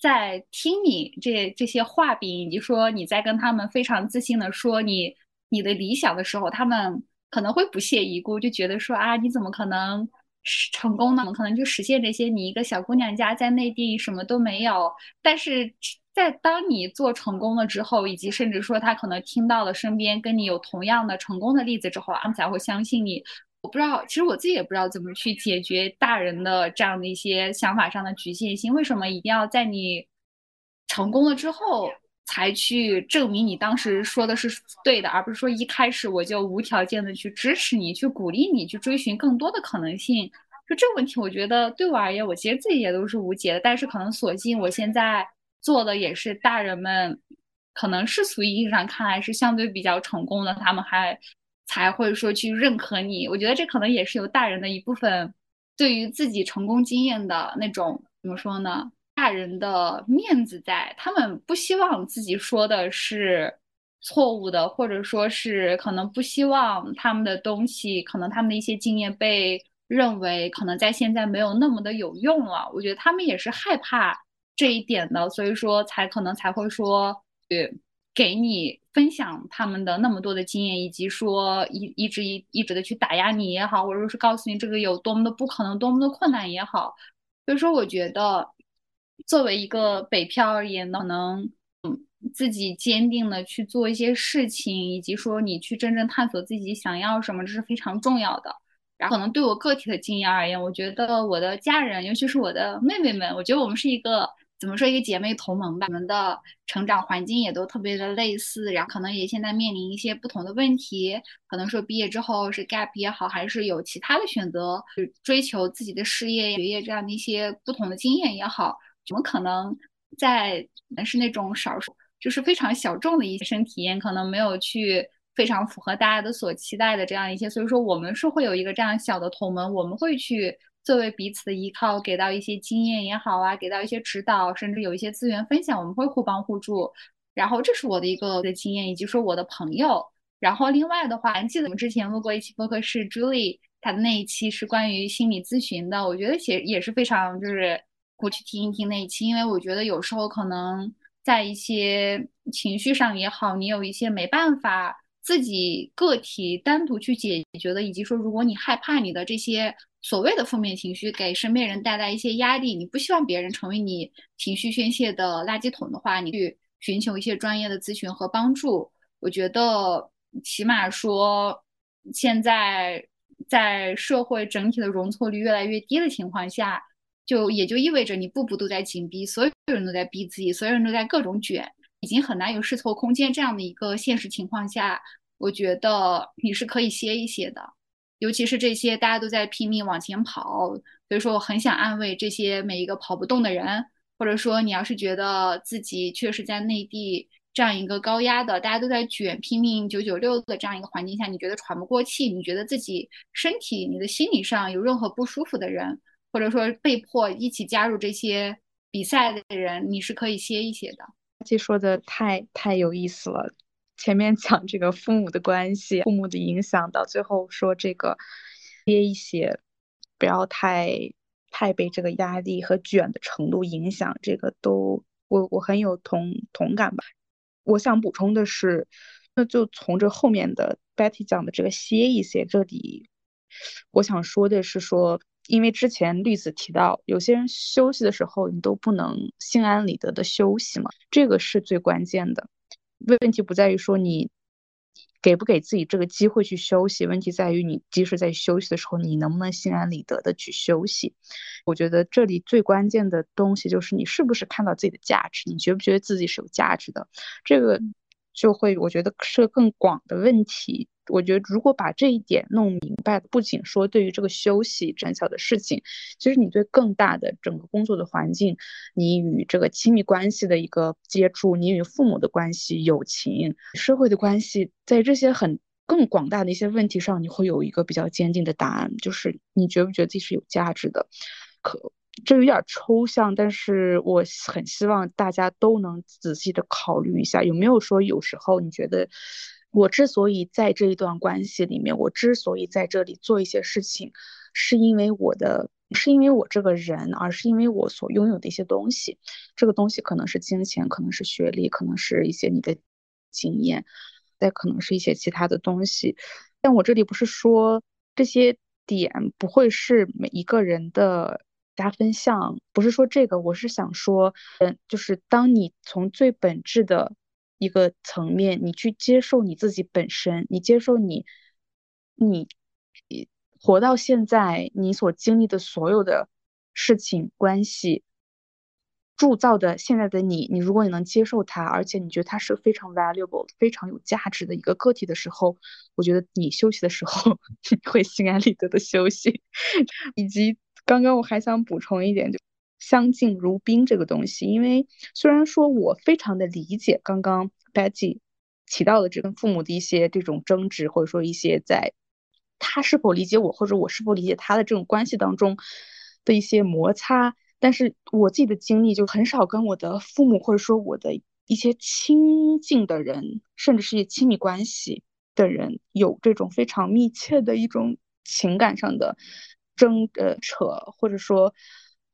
在听你 这, 这些话柄，以及说你在跟他们非常自信的说你你的理想的时候，他们可能会不屑一顾，就觉得说啊你怎么可能成功呢，可能就实现这些，你一个小姑娘家在内地什么都没有。但是在当你做成功了之后，以及甚至说他可能听到了身边跟你有同样的成功的例子之后，他们才会相信你。我不知道，其实我自己也不知道怎么去解决大人的这样的一些想法上的局限性，为什么一定要在你成功了之后才去证明你当时说的是对的，而不是说一开始我就无条件的去支持你，去鼓励你，去追寻更多的可能性。就这个问题我觉得对我而言我其实自己也都是无解的，但是可能所幸我现在做的也是大人们可能世俗意义上看来是相对比较成功的，他们还才会说去认可你。我觉得这可能也是由大人的一部分对于自己成功经验的那种怎么说呢，大人的面子在，他们不希望自己说的是错误的，或者说是可能不希望他们的东西，可能他们的一些经验被认为可能在现在没有那么的有用了。我觉得他们也是害怕这一点的，所以说才可能才会说对给你分享他们的那么多的经验，以及说一一直一一直的去打压你也好，或者是告诉你这个有多么的不可能，多么的困难也好。所以说我觉得作为一个北漂而言呢，能嗯自己坚定的去做一些事情，以及说你去真正探索自己想要什么，这是非常重要的。然后可能对我个体的经验而言，我觉得我的家人，尤其是我的妹妹们，我觉得我们是一个怎么说一个姐妹同盟吧，我们的成长环境也都特别的类似，然后可能也现在面临一些不同的问题，可能说毕业之后是 gap 也好，还是有其他的选择，追求自己的事业、学业这样的一些不同的经验也好，我们可能在是那种少数，就是非常小众的一些身体验，可能没有去非常符合大家的所期待的这样一些，所以说我们是会有一个这样小的同盟，我们会去作为彼此的依靠，给到一些经验也好啊，给到一些指导，甚至有一些资源分享，我们会互帮互助。然后这是我的一个的经验，以及说我的朋友。然后另外的话，记得我们之前录过一期播客是 Julie， 她的那一期是关于心理咨询的，我觉得也也是非常就是过去听一听那一期，因为我觉得有时候可能在一些情绪上也好，你有一些没办法自己个体单独去解决的，以及说如果你害怕你的这些所谓的负面情绪给身边人带来一些压力，你不希望别人成为你情绪宣泄的垃圾桶的话，你去寻求一些专业的咨询和帮助。我觉得起码说现在在社会整体的容错率越来越低的情况下，就也就意味着你步步都在紧逼，所有人都在逼自己，所有人都在各种卷，已经很难有试错空间，这样的一个现实情况下，我觉得你是可以歇一歇的。尤其是这些大家都在拼命往前跑，所以说我很想安慰这些每一个跑不动的人，或者说你要是觉得自己确实在内地这样一个高压的大家都在卷拼命九九六的这样一个环境下，你觉得喘不过气，你觉得自己身体你的心理上有任何不舒服的人，或者说被迫一起加入这些比赛的人，你是可以歇一歇的。这说的太太有意思了，前面讲这个父母的关系、父母的影响，到最后说这个歇一歇，不要太太被这个压力和卷的程度影响，这个都我我很有同同感吧。我想补充的是，那就从这后面的 Betty 讲的这个歇一歇这里，我想说的是说，因为之前绿子提到有些人休息的时候你都不能心安理得的休息嘛，这个是最关键的问题，不在于说你给不给自己这个机会去休息，问题在于你即使在休息的时候你能不能心安理得的去休息。我觉得这里最关键的东西就是你是不是看到自己的价值，你觉不觉得自己是有价值的，这个就会我觉得是更广的问题。我觉得如果把这一点弄明白，不仅说对于这个休息这小的事情，其实你对更大的整个工作的环境，你与这个亲密关系的一个接触，你与父母的关系、友情、社会的关系，在这些很更广大的一些问题上，你会有一个比较坚定的答案，就是你觉不觉得自己是有价值的。可这有点抽象，但是我很希望大家都能仔细的考虑一下，有没有说有时候你觉得我之所以在这一段关系里面，我之所以在这里做一些事情，是因为我的是因为我这个人，而是因为我所拥有的一些东西，这个东西可能是金钱，可能是学历，可能是一些你的经验，再可能是一些其他的东西。但我这里不是说这些点不会是每一个人的加分项，不是说这个，我是想说嗯，就是当你从最本质的一个层面，你去接受你自己本身，你接受你你活到现在你所经历的所有的事情、关系铸造的现在的你，你如果你能接受它，而且你觉得它是非常 valuable 非常有价值的一个个体的时候，我觉得你休息的时候你会心安理得的休息。以及刚刚我还想补充一点，就相敬如宾这个东西，因为虽然说我非常的理解刚刚 Betty 提到的这跟父母的一些这种争执，或者说一些在他是否理解我或者我是否理解他的这种关系当中的一些摩擦，但是我自己的经历就很少跟我的父母或者说我的一些亲近的人，甚至是亲密关系的人有这种非常密切的一种情感上的争呃扯，或者说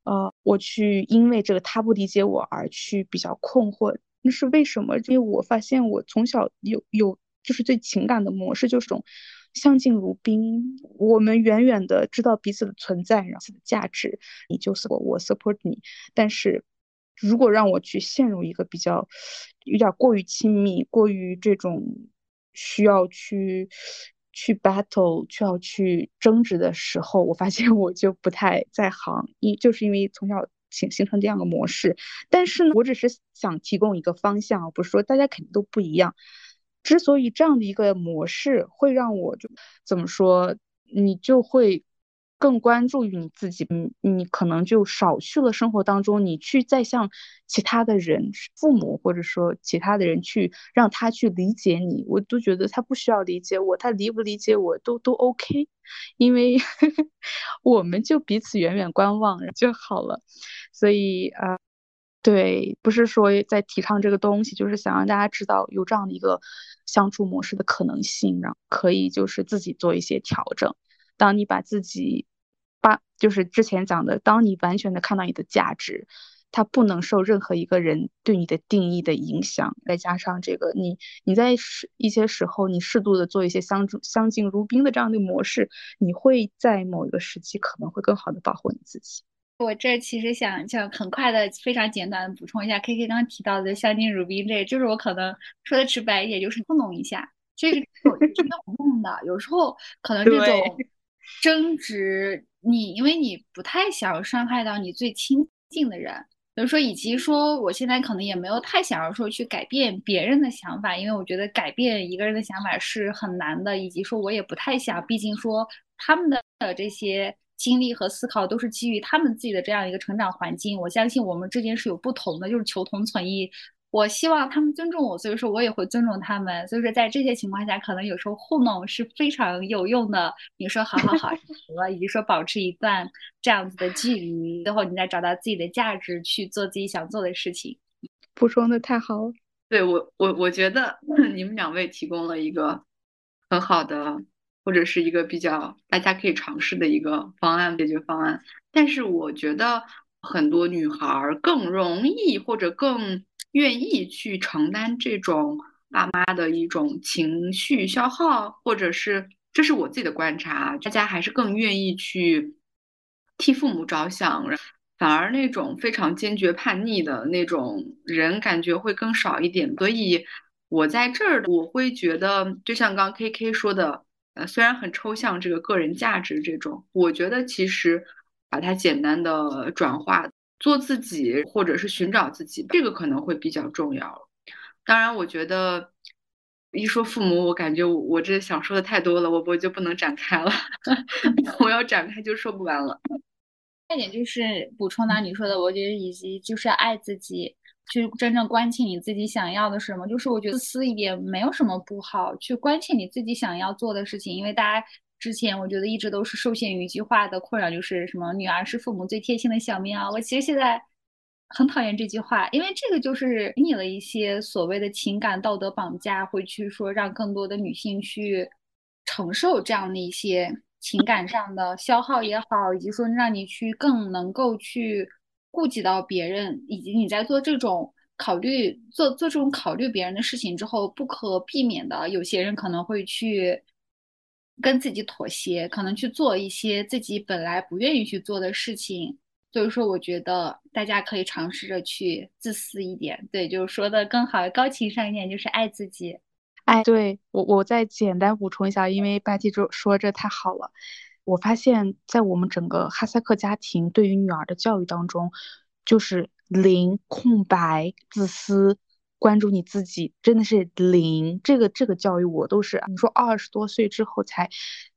呃，我去因为这个他不理解我而去比较困惑，那是为什么？因为我发现我从小有有就是对情感的模式就是种相敬如宾，我们远远的知道彼此的存在，然后彼此的价值，你就是我，我 support 你。但是如果让我去陷入一个比较有点过于亲密、过于这种需要去去 battle 去要去争执的时候，我发现我就不太在行，因就是因为从小形形成这样的模式。但是呢，我只是想提供一个方向，不是说大家肯定都不一样。之所以这样的一个模式会让我就怎么说，你就会更关注于你自己，你你可能就少去了生活当中，你去再向其他的人、父母或者说其他的人去让他去理解你，我都觉得他不需要理解我，他理不理解我都都 OK， 因为我们就彼此远远观望就好了。所以啊、呃，对，不是说在提倡这个东西，就是想让大家知道有这样的一个相处模式的可能性，然后可以就是自己做一些调整。当你把自己把就是之前讲的，当你完全的看到你的价值，它不能受任何一个人对你的定义的影响，再加上这个你你在一些时候你适度的做一些相相敬如宾的这样的模式，你会在某一个时期可能会更好的保护你自己。我这其实想就很快的非常简短的补充一下 K K 刚刚提到的相敬如宾，这就是我可能说的直白一点，就是糊弄一下，这是我真的糊弄的。有时候可能这种争执，你因为你不太想伤害到你最亲近的人，比如说，以及说我现在可能也没有太想要说去改变别人的想法，因为我觉得改变一个人的想法是很难的，以及说我也不太想，毕竟说他们的这些经历和思考都是基于他们自己的这样一个成长环境，我相信我们之间是有不同的，就是求同存异，我希望他们尊重我，所以说我也会尊重他们，所以说在这些情况下可能有时候糊弄是非常有用的。你说好好好以及说保持一段这样子的距离，最后你再找到自己的价值去做自己想做的事情。补充的太好了。对，我我我觉得你们两位提供了一个很好的，或者是一个比较大家可以尝试的一个方案，解决方案。但是我觉得很多女孩更容易或者更愿意去承担这种爸妈的一种情绪消耗，或者是这是我自己的观察，大家还是更愿意去替父母着想，反而那种非常坚决叛逆的那种人感觉会更少一点。所以我在这儿我会觉得就像刚 K K 说的，呃，虽然很抽象这个个人价值这种，我觉得其实把它简单的转化做自己，或者是寻找自己，这个可能会比较重要。当然我觉得一说父母，我感觉 我, 我这想说的太多了，我我就不能展开了我要展开就说不完了。这点就是补充到你说的，我觉得以及就是爱自己，去真正关心你自己想要的是什么，就是我觉得自私一点没有什么不好，去关心你自己想要做的事情。因为大家之前我觉得一直都是受限于一句话的困扰，就是什么女儿是父母最贴心的小棉袄。我其实现在很讨厌这句话，因为这个就是给你了一些所谓的情感道德绑架，会去说让更多的女性去承受这样的一些情感上的消耗也好，以及说让你去更能够去顾及到别人，以及你在做这种考虑做做这种考虑别人的事情之后，不可避免的有些人可能会去跟自己妥协，可能去做一些自己本来不愿意去做的事情。所以说我觉得大家可以尝试着去自私一点，对，就是说的更好高情商一点，就是爱自己。哎，对，我我再简单补充一下，因为Betty就说这太好了。我发现在我们整个哈萨克家庭对于女儿的教育当中，就是零空白自私关注你自己，真的是零。这个这个教育我都是，你说二十多岁之后才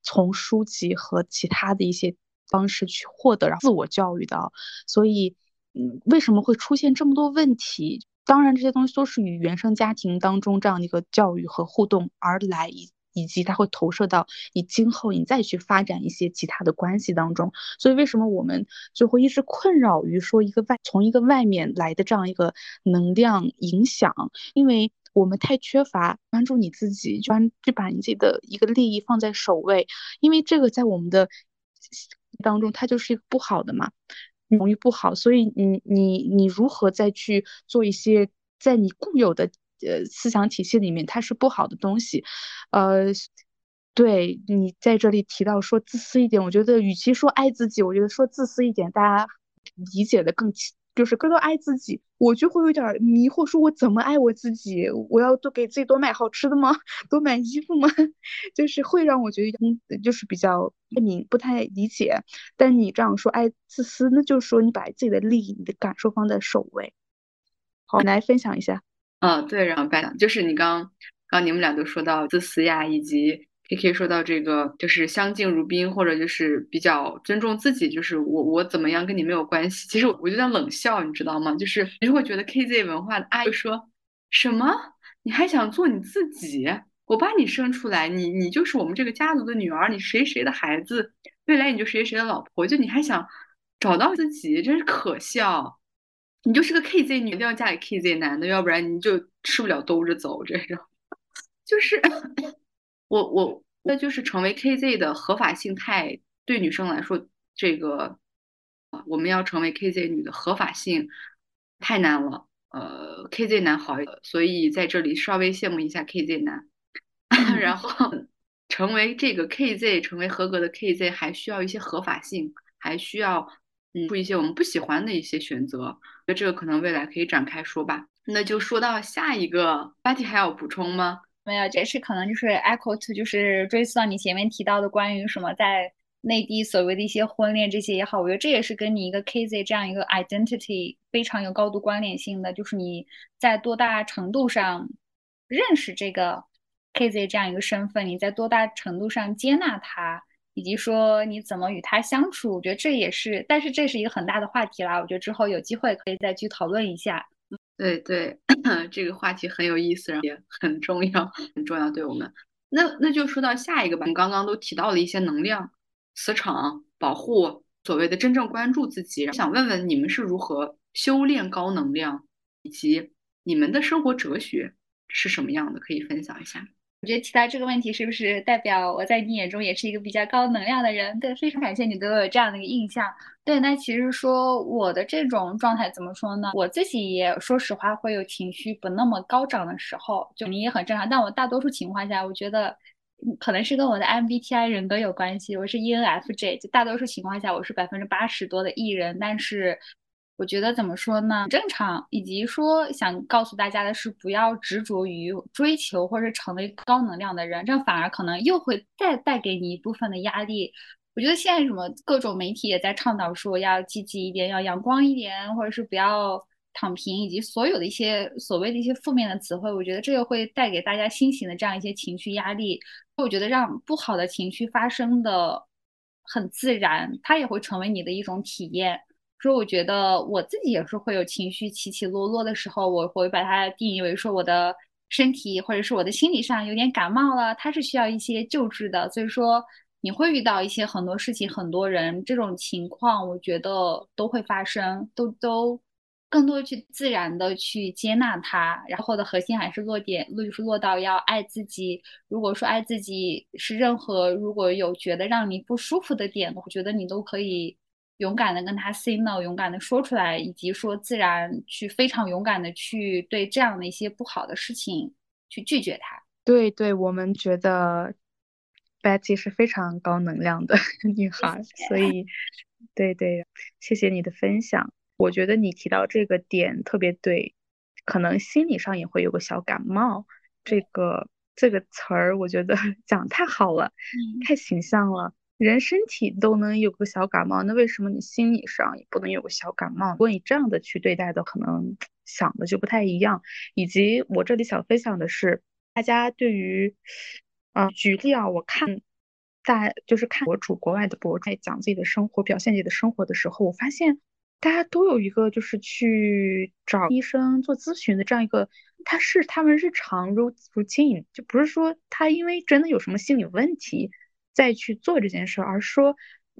从书籍和其他的一些方式去获得，然后自我教育的。所以，嗯，为什么会出现这么多问题？当然，这些东西都是与原生家庭当中这样的一个教育和互动而来，以以及它会投射到你今后你再去发展一些其他的关系当中。所以为什么我们就会一直困扰于说一个外从一个外面来的这样一个能量影响，因为我们太缺乏关注你自己，就把你自己的一个利益放在首位，因为这个在我们的当中它就是一个不好的嘛，容易不好。所以你你你如何再去做一些在你固有的呃，思想体系里面它是不好的东西。呃，对，你在这里提到说自私一点，我觉得与其说爱自己，我觉得说自私一点大家理解的更就是更多爱自己，我就会有点迷惑，说我怎么爱我自己？我要多给自己多买好吃的吗？多买衣服吗？就是会让我觉得就是比较你不太理解。但你这样说爱自私，那就是说你把自己的利益、你的感受放在首位。好，来分享一下。啊、哦，对，然后就是你刚刚你们俩都说到自私呀，以及。也可以说到这个就是相敬如宾，或者就是比较尊重自己，就是我我怎么样跟你没有关系。其实我就在冷笑，你知道吗？就是你会觉得 K Z 文化的爱就说什么你还想做你自己，我把你生出来，你你就是我们这个家族的女儿，你谁谁的孩子，未来你就谁谁的老婆，就你还想找到自己，真是可笑。你就是个 K Z 女，一定要嫁给 K Z 男的，要不然你就吃不了兜着走这种。就是我我那就是成为 K Z 的合法性太对女生来说，这个我们要成为 K Z 女的合法性太难了。呃 ，K Z 男好一点，所以在这里稍微羡慕一下 K Z 男。然后成为这个 K Z， 成为合格的 K Z 还需要一些合法性，还需要嗯做一些我们不喜欢的一些选择。那这个可能未来可以展开说吧。那就说到下一个 ，Betty 还有补充吗？没有，这是可能就是 echo to， 就是追溯到你前面提到的关于什么在内地所谓的一些婚恋这些也好，我觉得这也是跟你一个 K Z 这样一个 identity 非常有高度关联性的，就是你在多大程度上认识这个 K Z 这样一个身份，你在多大程度上接纳他，以及说你怎么与他相处。我觉得这也是，但是这是一个很大的话题啦，我觉得之后有机会可以再去讨论一下。对对，这个话题很有意思，然后也很重要，很重要对我们。那那就说到下一个吧。你刚刚都提到了一些能量、磁场、保护，所谓的真正关注自己。想问问你们是如何修炼高能量，以及你们的生活哲学是什么样的？可以分享一下。我觉得提到这个问题，是不是代表我在你眼中也是一个比较高能量的人？对，非常感谢你对我有这样的一个印象。对，那其实说我的这种状态怎么说呢？我自己也说实话会有情绪不那么高涨的时候，就你也很正常。但我大多数情况下，我觉得可能是跟我的 M B T I 人格有关系。我是 E N F J， 就大多数情况下我是百分之八十多的 E 人，但是我觉得怎么说呢，正常。以及说想告诉大家的是，不要执着于追求或者成为高能量的人，这样反而可能又会再带给你一部分的压力。我觉得现在什么各种媒体也在倡导说要积极一点，要阳光一点，或者是不要躺平，以及所有的一些所谓的一些负面的词汇，我觉得这个会带给大家新型的这样一些情绪压力。我觉得让不好的情绪发生的很自然，它也会成为你的一种体验。说我觉得我自己也是会有情绪起起落落的时候，我会把它定义为说我的身体或者是我的心理上有点感冒了，它是需要一些救治的。所以说你会遇到一些很多事情，很多人这种情况我觉得都会发生，都都更多去自然的去接纳它。然后的核心还是落点落就是落到要爱自己。如果说爱自己是任何如果有觉得让你不舒服的点，我觉得你都可以勇敢的跟他 say no， 勇敢的说出来，以及说自然去非常勇敢的去对这样的一些不好的事情去拒绝它。对对，我们觉得 Betty 是非常高能量的女孩，谢谢。所以对对，谢谢你的分享。我觉得你提到这个点特别对，可能心理上也会有个小感冒，这个这个词儿我觉得讲太好了、嗯、太形象了。人身体都能有个小感冒，那为什么你心理上也不能有个小感冒？如果你这样的去对待的，可能想的就不太一样。以及我这里想分享的是，大家对于啊、呃，举例啊，我看大就是看博主国外的博主在讲自己的生活、表现自己的生活的时候，我发现大家都有一个就是去找医生做咨询的这样一个，他是他们日常 routine， 就不是说他因为真的有什么心理问题再去做这件事，而说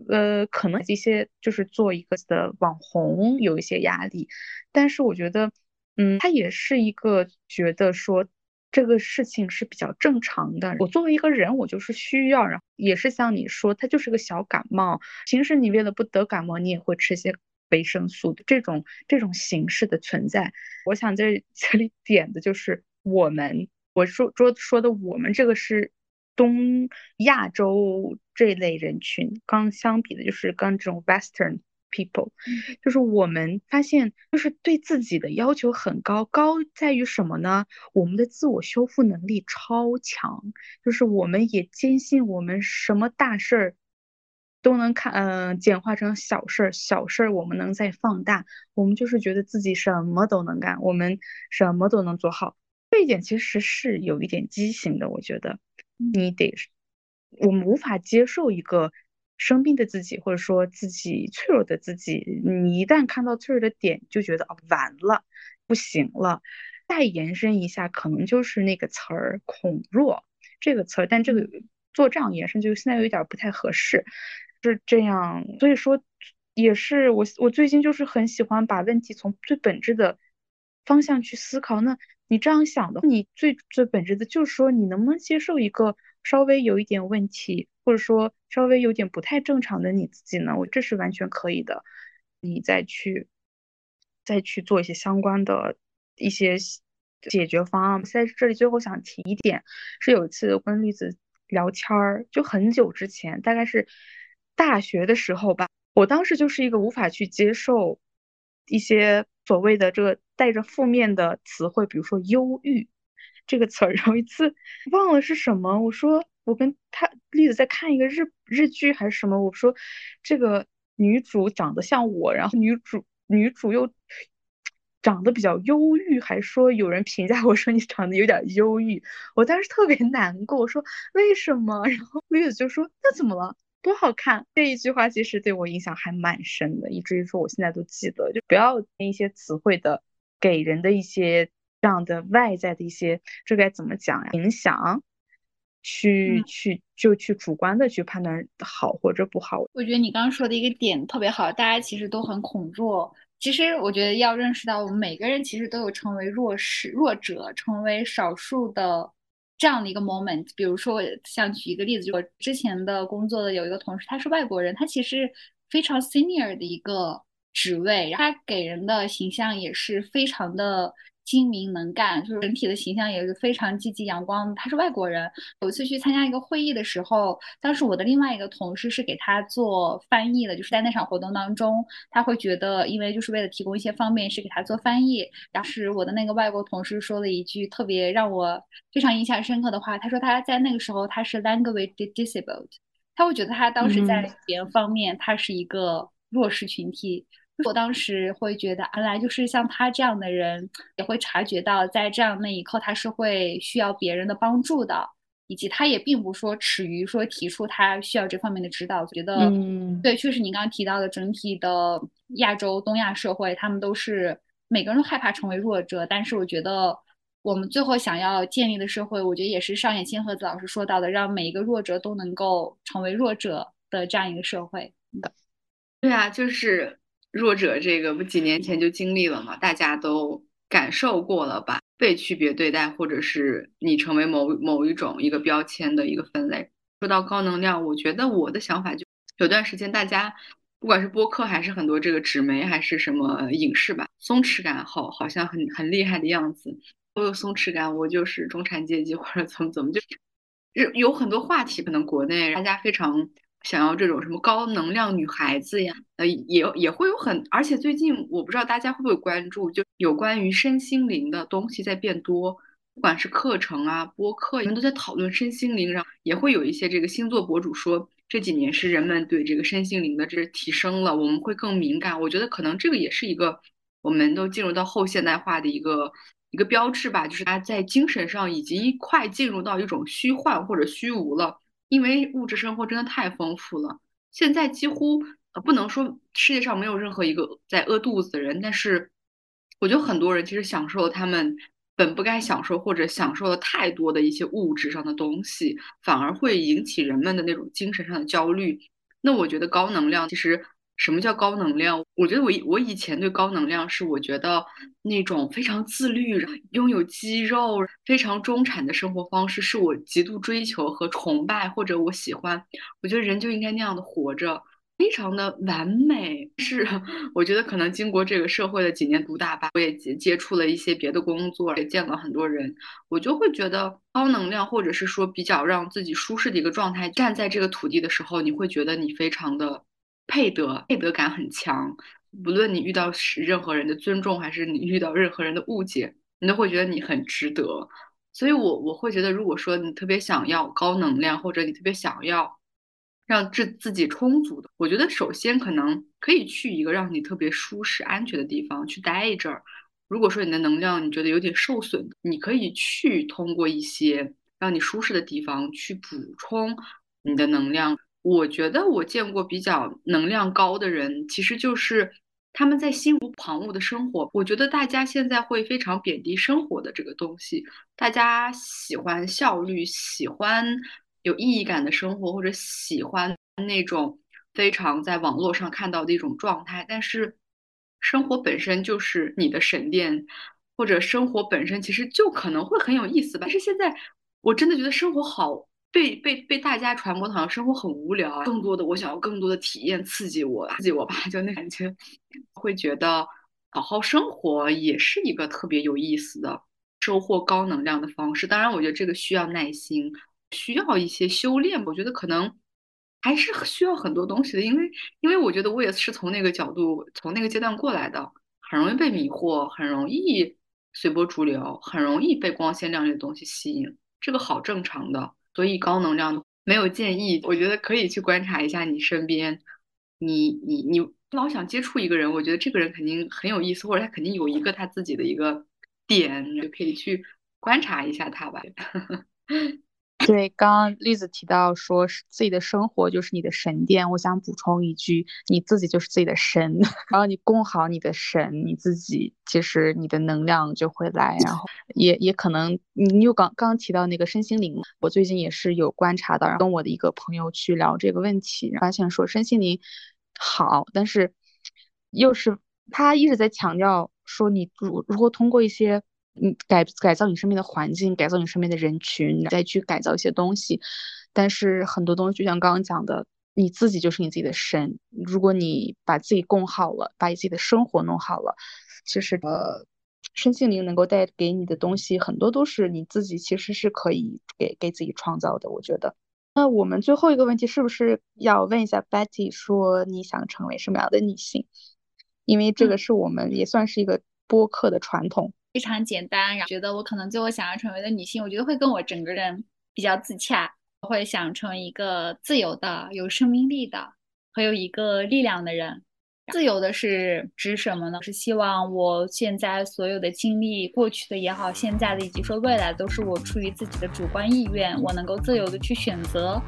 呃，可能一些就是做一个的网红有一些压力。但是我觉得嗯，他也是一个觉得说这个事情是比较正常的，我作为一个人我就是需要，然后也是像你说它就是个小感冒，平时你为了不得感冒你也会吃一些维生素，这种这种形式的存在。我想在这里点的就是我们，我说说的我们这个是东亚洲这类人群，刚相比的就是刚这种 Western people， 就是我们发现就是对自己的要求很高，高在于什么呢？我们的自我修复能力超强，就是我们也坚信我们什么大事儿都能看，呃，简化成小事儿，小事儿我们能再放大，我们就是觉得自己什么都能干，我们什么都能做好。这一点其实是有一点畸形的，我觉得你得，我们无法接受一个生病的自己，或者说自己脆弱的自己，你一旦看到脆弱的点就觉得、哦、完了，不行了。再延伸一下可能就是那个词儿恐弱这个词儿，但这个做这样延伸就现在有点不太合适，是这样。所以说也是我我最近就是很喜欢把问题从最本质的方向去思考。那你这样想的，你最最本质的就是说你能不能接受一个稍微有一点问题，或者说稍微有点不太正常的你自己呢？我这是完全可以的。你再去再去做一些相关的一些解决方案。在这里最后想提一点，是有一次跟绿子聊天儿，就很久之前，大概是大学的时候吧。我当时就是一个无法去接受一些所谓的这个带着负面的词汇，比如说忧郁这个词儿。有一次忘了是什么，我说我跟他栗子在看一个日日剧还是什么，我说这个女主长得像我，然后女主女主又长得比较忧郁，还说有人评价我说你长得有点忧郁，我当时特别难过，我说为什么？然后栗子就说那怎么了？多好看。这一句话其实对我影响还蛮深的，以至于说我现在都记得，就不要那些词汇的给人的一些这样的外在的一些这该怎么讲呀影响，去、嗯、去就去主观的去判断好或者不好。我觉得你刚刚说的一个点特别好，大家其实都很恐弱。其实我觉得要认识到我们每个人其实都有成为弱势弱者成为少数的这样的一个 moment。 比如说我想举一个例子，就我之前的工作的有一个同事，他是外国人，他其实非常 senior 的一个职位，他给人的形象也是非常的精明能干，就是整体的形象也是非常积极阳光。他是外国人，有一次去参加一个会议的时候，当时我的另外一个同事是给他做翻译的，就是在那场活动当中，他会觉得因为就是为了提供一些方便是给他做翻译。当时我的那个外国同事说了一句特别让我非常印象深刻的话，他说他在那个时候他是 language disabled， 他会觉得他当时在语言方面他是一个弱势群体。嗯，我当时会觉得原来就是像他这样的人也会察觉到在这样那一刻他是会需要别人的帮助的，以及他也并不说耻于说提出他需要这方面的指导。我觉得、嗯、对，确实你刚刚提到的整体的亚洲东亚社会，他们都是每个人都害怕成为弱者，但是我觉得我们最后想要建立的社会，我觉得也是上野千鹤子老师说到的让每一个弱者都能够成为弱者的这样一个社会。对啊，就是弱者这个不几年前就经历了嘛，大家都感受过了吧，被区别对待，或者是你成为某某一种一个标签的一个分类。说到高能量，我觉得我的想法就有段时间大家不管是播客还是很多这个纸媒还是什么影视吧，松弛感好好像很很厉害的样子，我有松弛感，我就是中产阶级或者怎么怎么，就有很多话题可能国内大家非常想要这种什么高能量女孩子呀，呃，也也会有很，而且最近我不知道大家会不会关注，就有关于身心灵的东西在变多，不管是课程啊、播客，人们都在讨论身心灵，然后也会有一些这个星座博主说，这几年是人们对这个身心灵的这提升了，我们会更敏感。我觉得可能这个也是一个我们都进入到后现代化的一个一个标志吧，就是大家在精神上已经快进入到一种虚幻或者虚无了。因为物质生活真的太丰富了，现在几乎、呃、不能说世界上没有任何一个在饿肚子的人，但是我觉得很多人其实享受了他们本不该享受，或者享受了太多的一些物质上的东西，反而会引起人们的那种精神上的焦虑。那我觉得高能量，其实什么叫高能量？我觉得我我以前对高能量是我觉得那种非常自律，拥有肌肉，非常中产的生活方式是我极度追求和崇拜，或者我喜欢，我觉得人就应该那样的活着，非常的完美。是我觉得可能经过这个社会的几年毒打吧，我也接触了一些别的工作，也见了很多人，我就会觉得高能量或者是说比较让自己舒适的一个状态，站在这个土地的时候，你会觉得你非常的配得配得感很强，无论你遇到任何人的尊重还是你遇到任何人的误解，你都会觉得你很值得。所以我我会觉得，如果说你特别想要高能量，或者你特别想要让自自己充足的，我觉得首先可能可以去一个让你特别舒适安全的地方去待一阵儿。如果说你的能量你觉得有点受损，你可以去通过一些让你舒适的地方去补充你的能量。我觉得我见过比较能量高的人，其实就是他们在心无旁骛的生活。我觉得大家现在会非常贬低生活的这个东西，大家喜欢效率，喜欢有意义感的生活，或者喜欢那种非常在网络上看到的一种状态。但是生活本身就是你的神殿，或者生活本身其实就可能会很有意思吧。但是现在我真的觉得生活好被被被大家传播的好像生活很无聊啊，更多的我想要更多的体验刺激我刺激我吧，就那感觉会觉得好好生活也是一个特别有意思的收获高能量的方式。当然我觉得这个需要耐心，需要一些修炼，我觉得可能还是需要很多东西的，因为因为我觉得我也是从那个角度从那个阶段过来的，很容易被迷惑，很容易随波逐流，很容易被光鲜亮丽的东西吸引，这个好正常的。所以高能量没有建议，我觉得可以去观察一下你身边，你你你老想接触一个人，我觉得这个人肯定很有意思，或者他肯定有一个他自己的一个点，就可以去观察一下他吧。对，刚刚栗子提到说自己的生活就是你的神殿，我想补充一句，你自己就是自己的神，然后你供好你的神，你自己其实你的能量就会来。然后也也可能你又刚刚提到那个身心灵，我最近也是有观察到，然后跟我的一个朋友去聊这个问题，发现说身心灵好，但是又是他一直在强调说你如如何通过一些你改改造你身边的环境，改造你身边的人群，再去改造一些东西。但是很多东西就像刚刚讲的，你自己就是你自己的神，如果你把自己供好了，把你自己的生活弄好了，其实呃，身心灵能够带给你的东西很多都是你自己其实是可以给给自己创造的，我觉得。那我们最后一个问题是不是要问一下 Betty 说你想成为什么样的女性，因为这个是我们也算是一个播客的传统，非常简单。然后觉得我可能最后想要成为的女性，我觉得会跟我整个人比较自洽，我会想成为一个自由的、有生命力的、很有一个力量的人。自由的是指什么呢？是希望我现在所有的经历，过去的也好，现在的以及说未来，都是我出于自己的主观意愿，我能够自由的去选择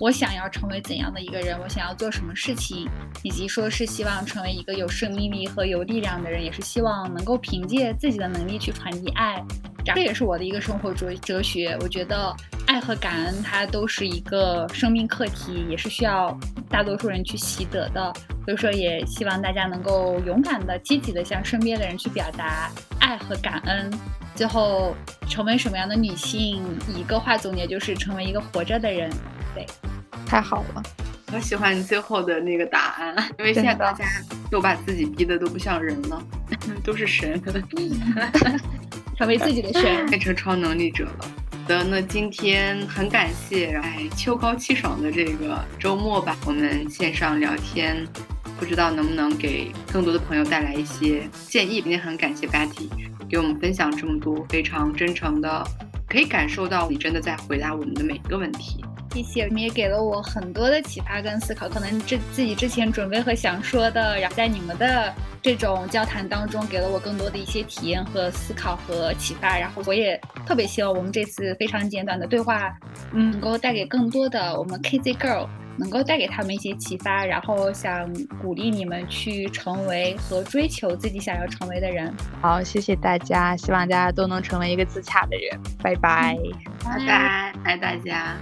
我想要成为怎样的一个人，我想要做什么事情，以及说是希望成为一个有生命力和有力量的人，也是希望能够凭借自己的能力去传递爱。这也是我的一个生活哲学，我觉得爱和感恩它都是一个生命课题，也是需要大多数人去习得的。所以说也希望大家能够勇敢的、积极的向身边的人去表达爱和感恩。最后成为什么样的女性，一个话总结就是成为一个活着的人。对，太好了，我喜欢你最后的那个答案，因为现在大家都把自己逼的都不像人了，都是神，成为自己的神，变成超能力者了。那今天很感谢哎秋高气爽的这个周末吧，我们线上聊天，不知道能不能给更多的朋友带来一些建议。今天很感谢 Betty 给我们分享这么多，非常真诚的，可以感受到你真的在回答我们的每一个问题。谢谢，你们也给了我很多的启发跟思考，可能这自己之前准备和想说的，然后在你们的这种交谈当中给了我更多的一些体验和思考和启发。然后我也特别希望我们这次非常简短的对话嗯，能够带给更多的我们 K Z Girl， 能够带给他们一些启发，然后想鼓励你们去成为和追求自己想要成为的人。好，谢谢大家，希望大家都能成为一个自洽的人。拜拜、嗯、拜拜，爱大家。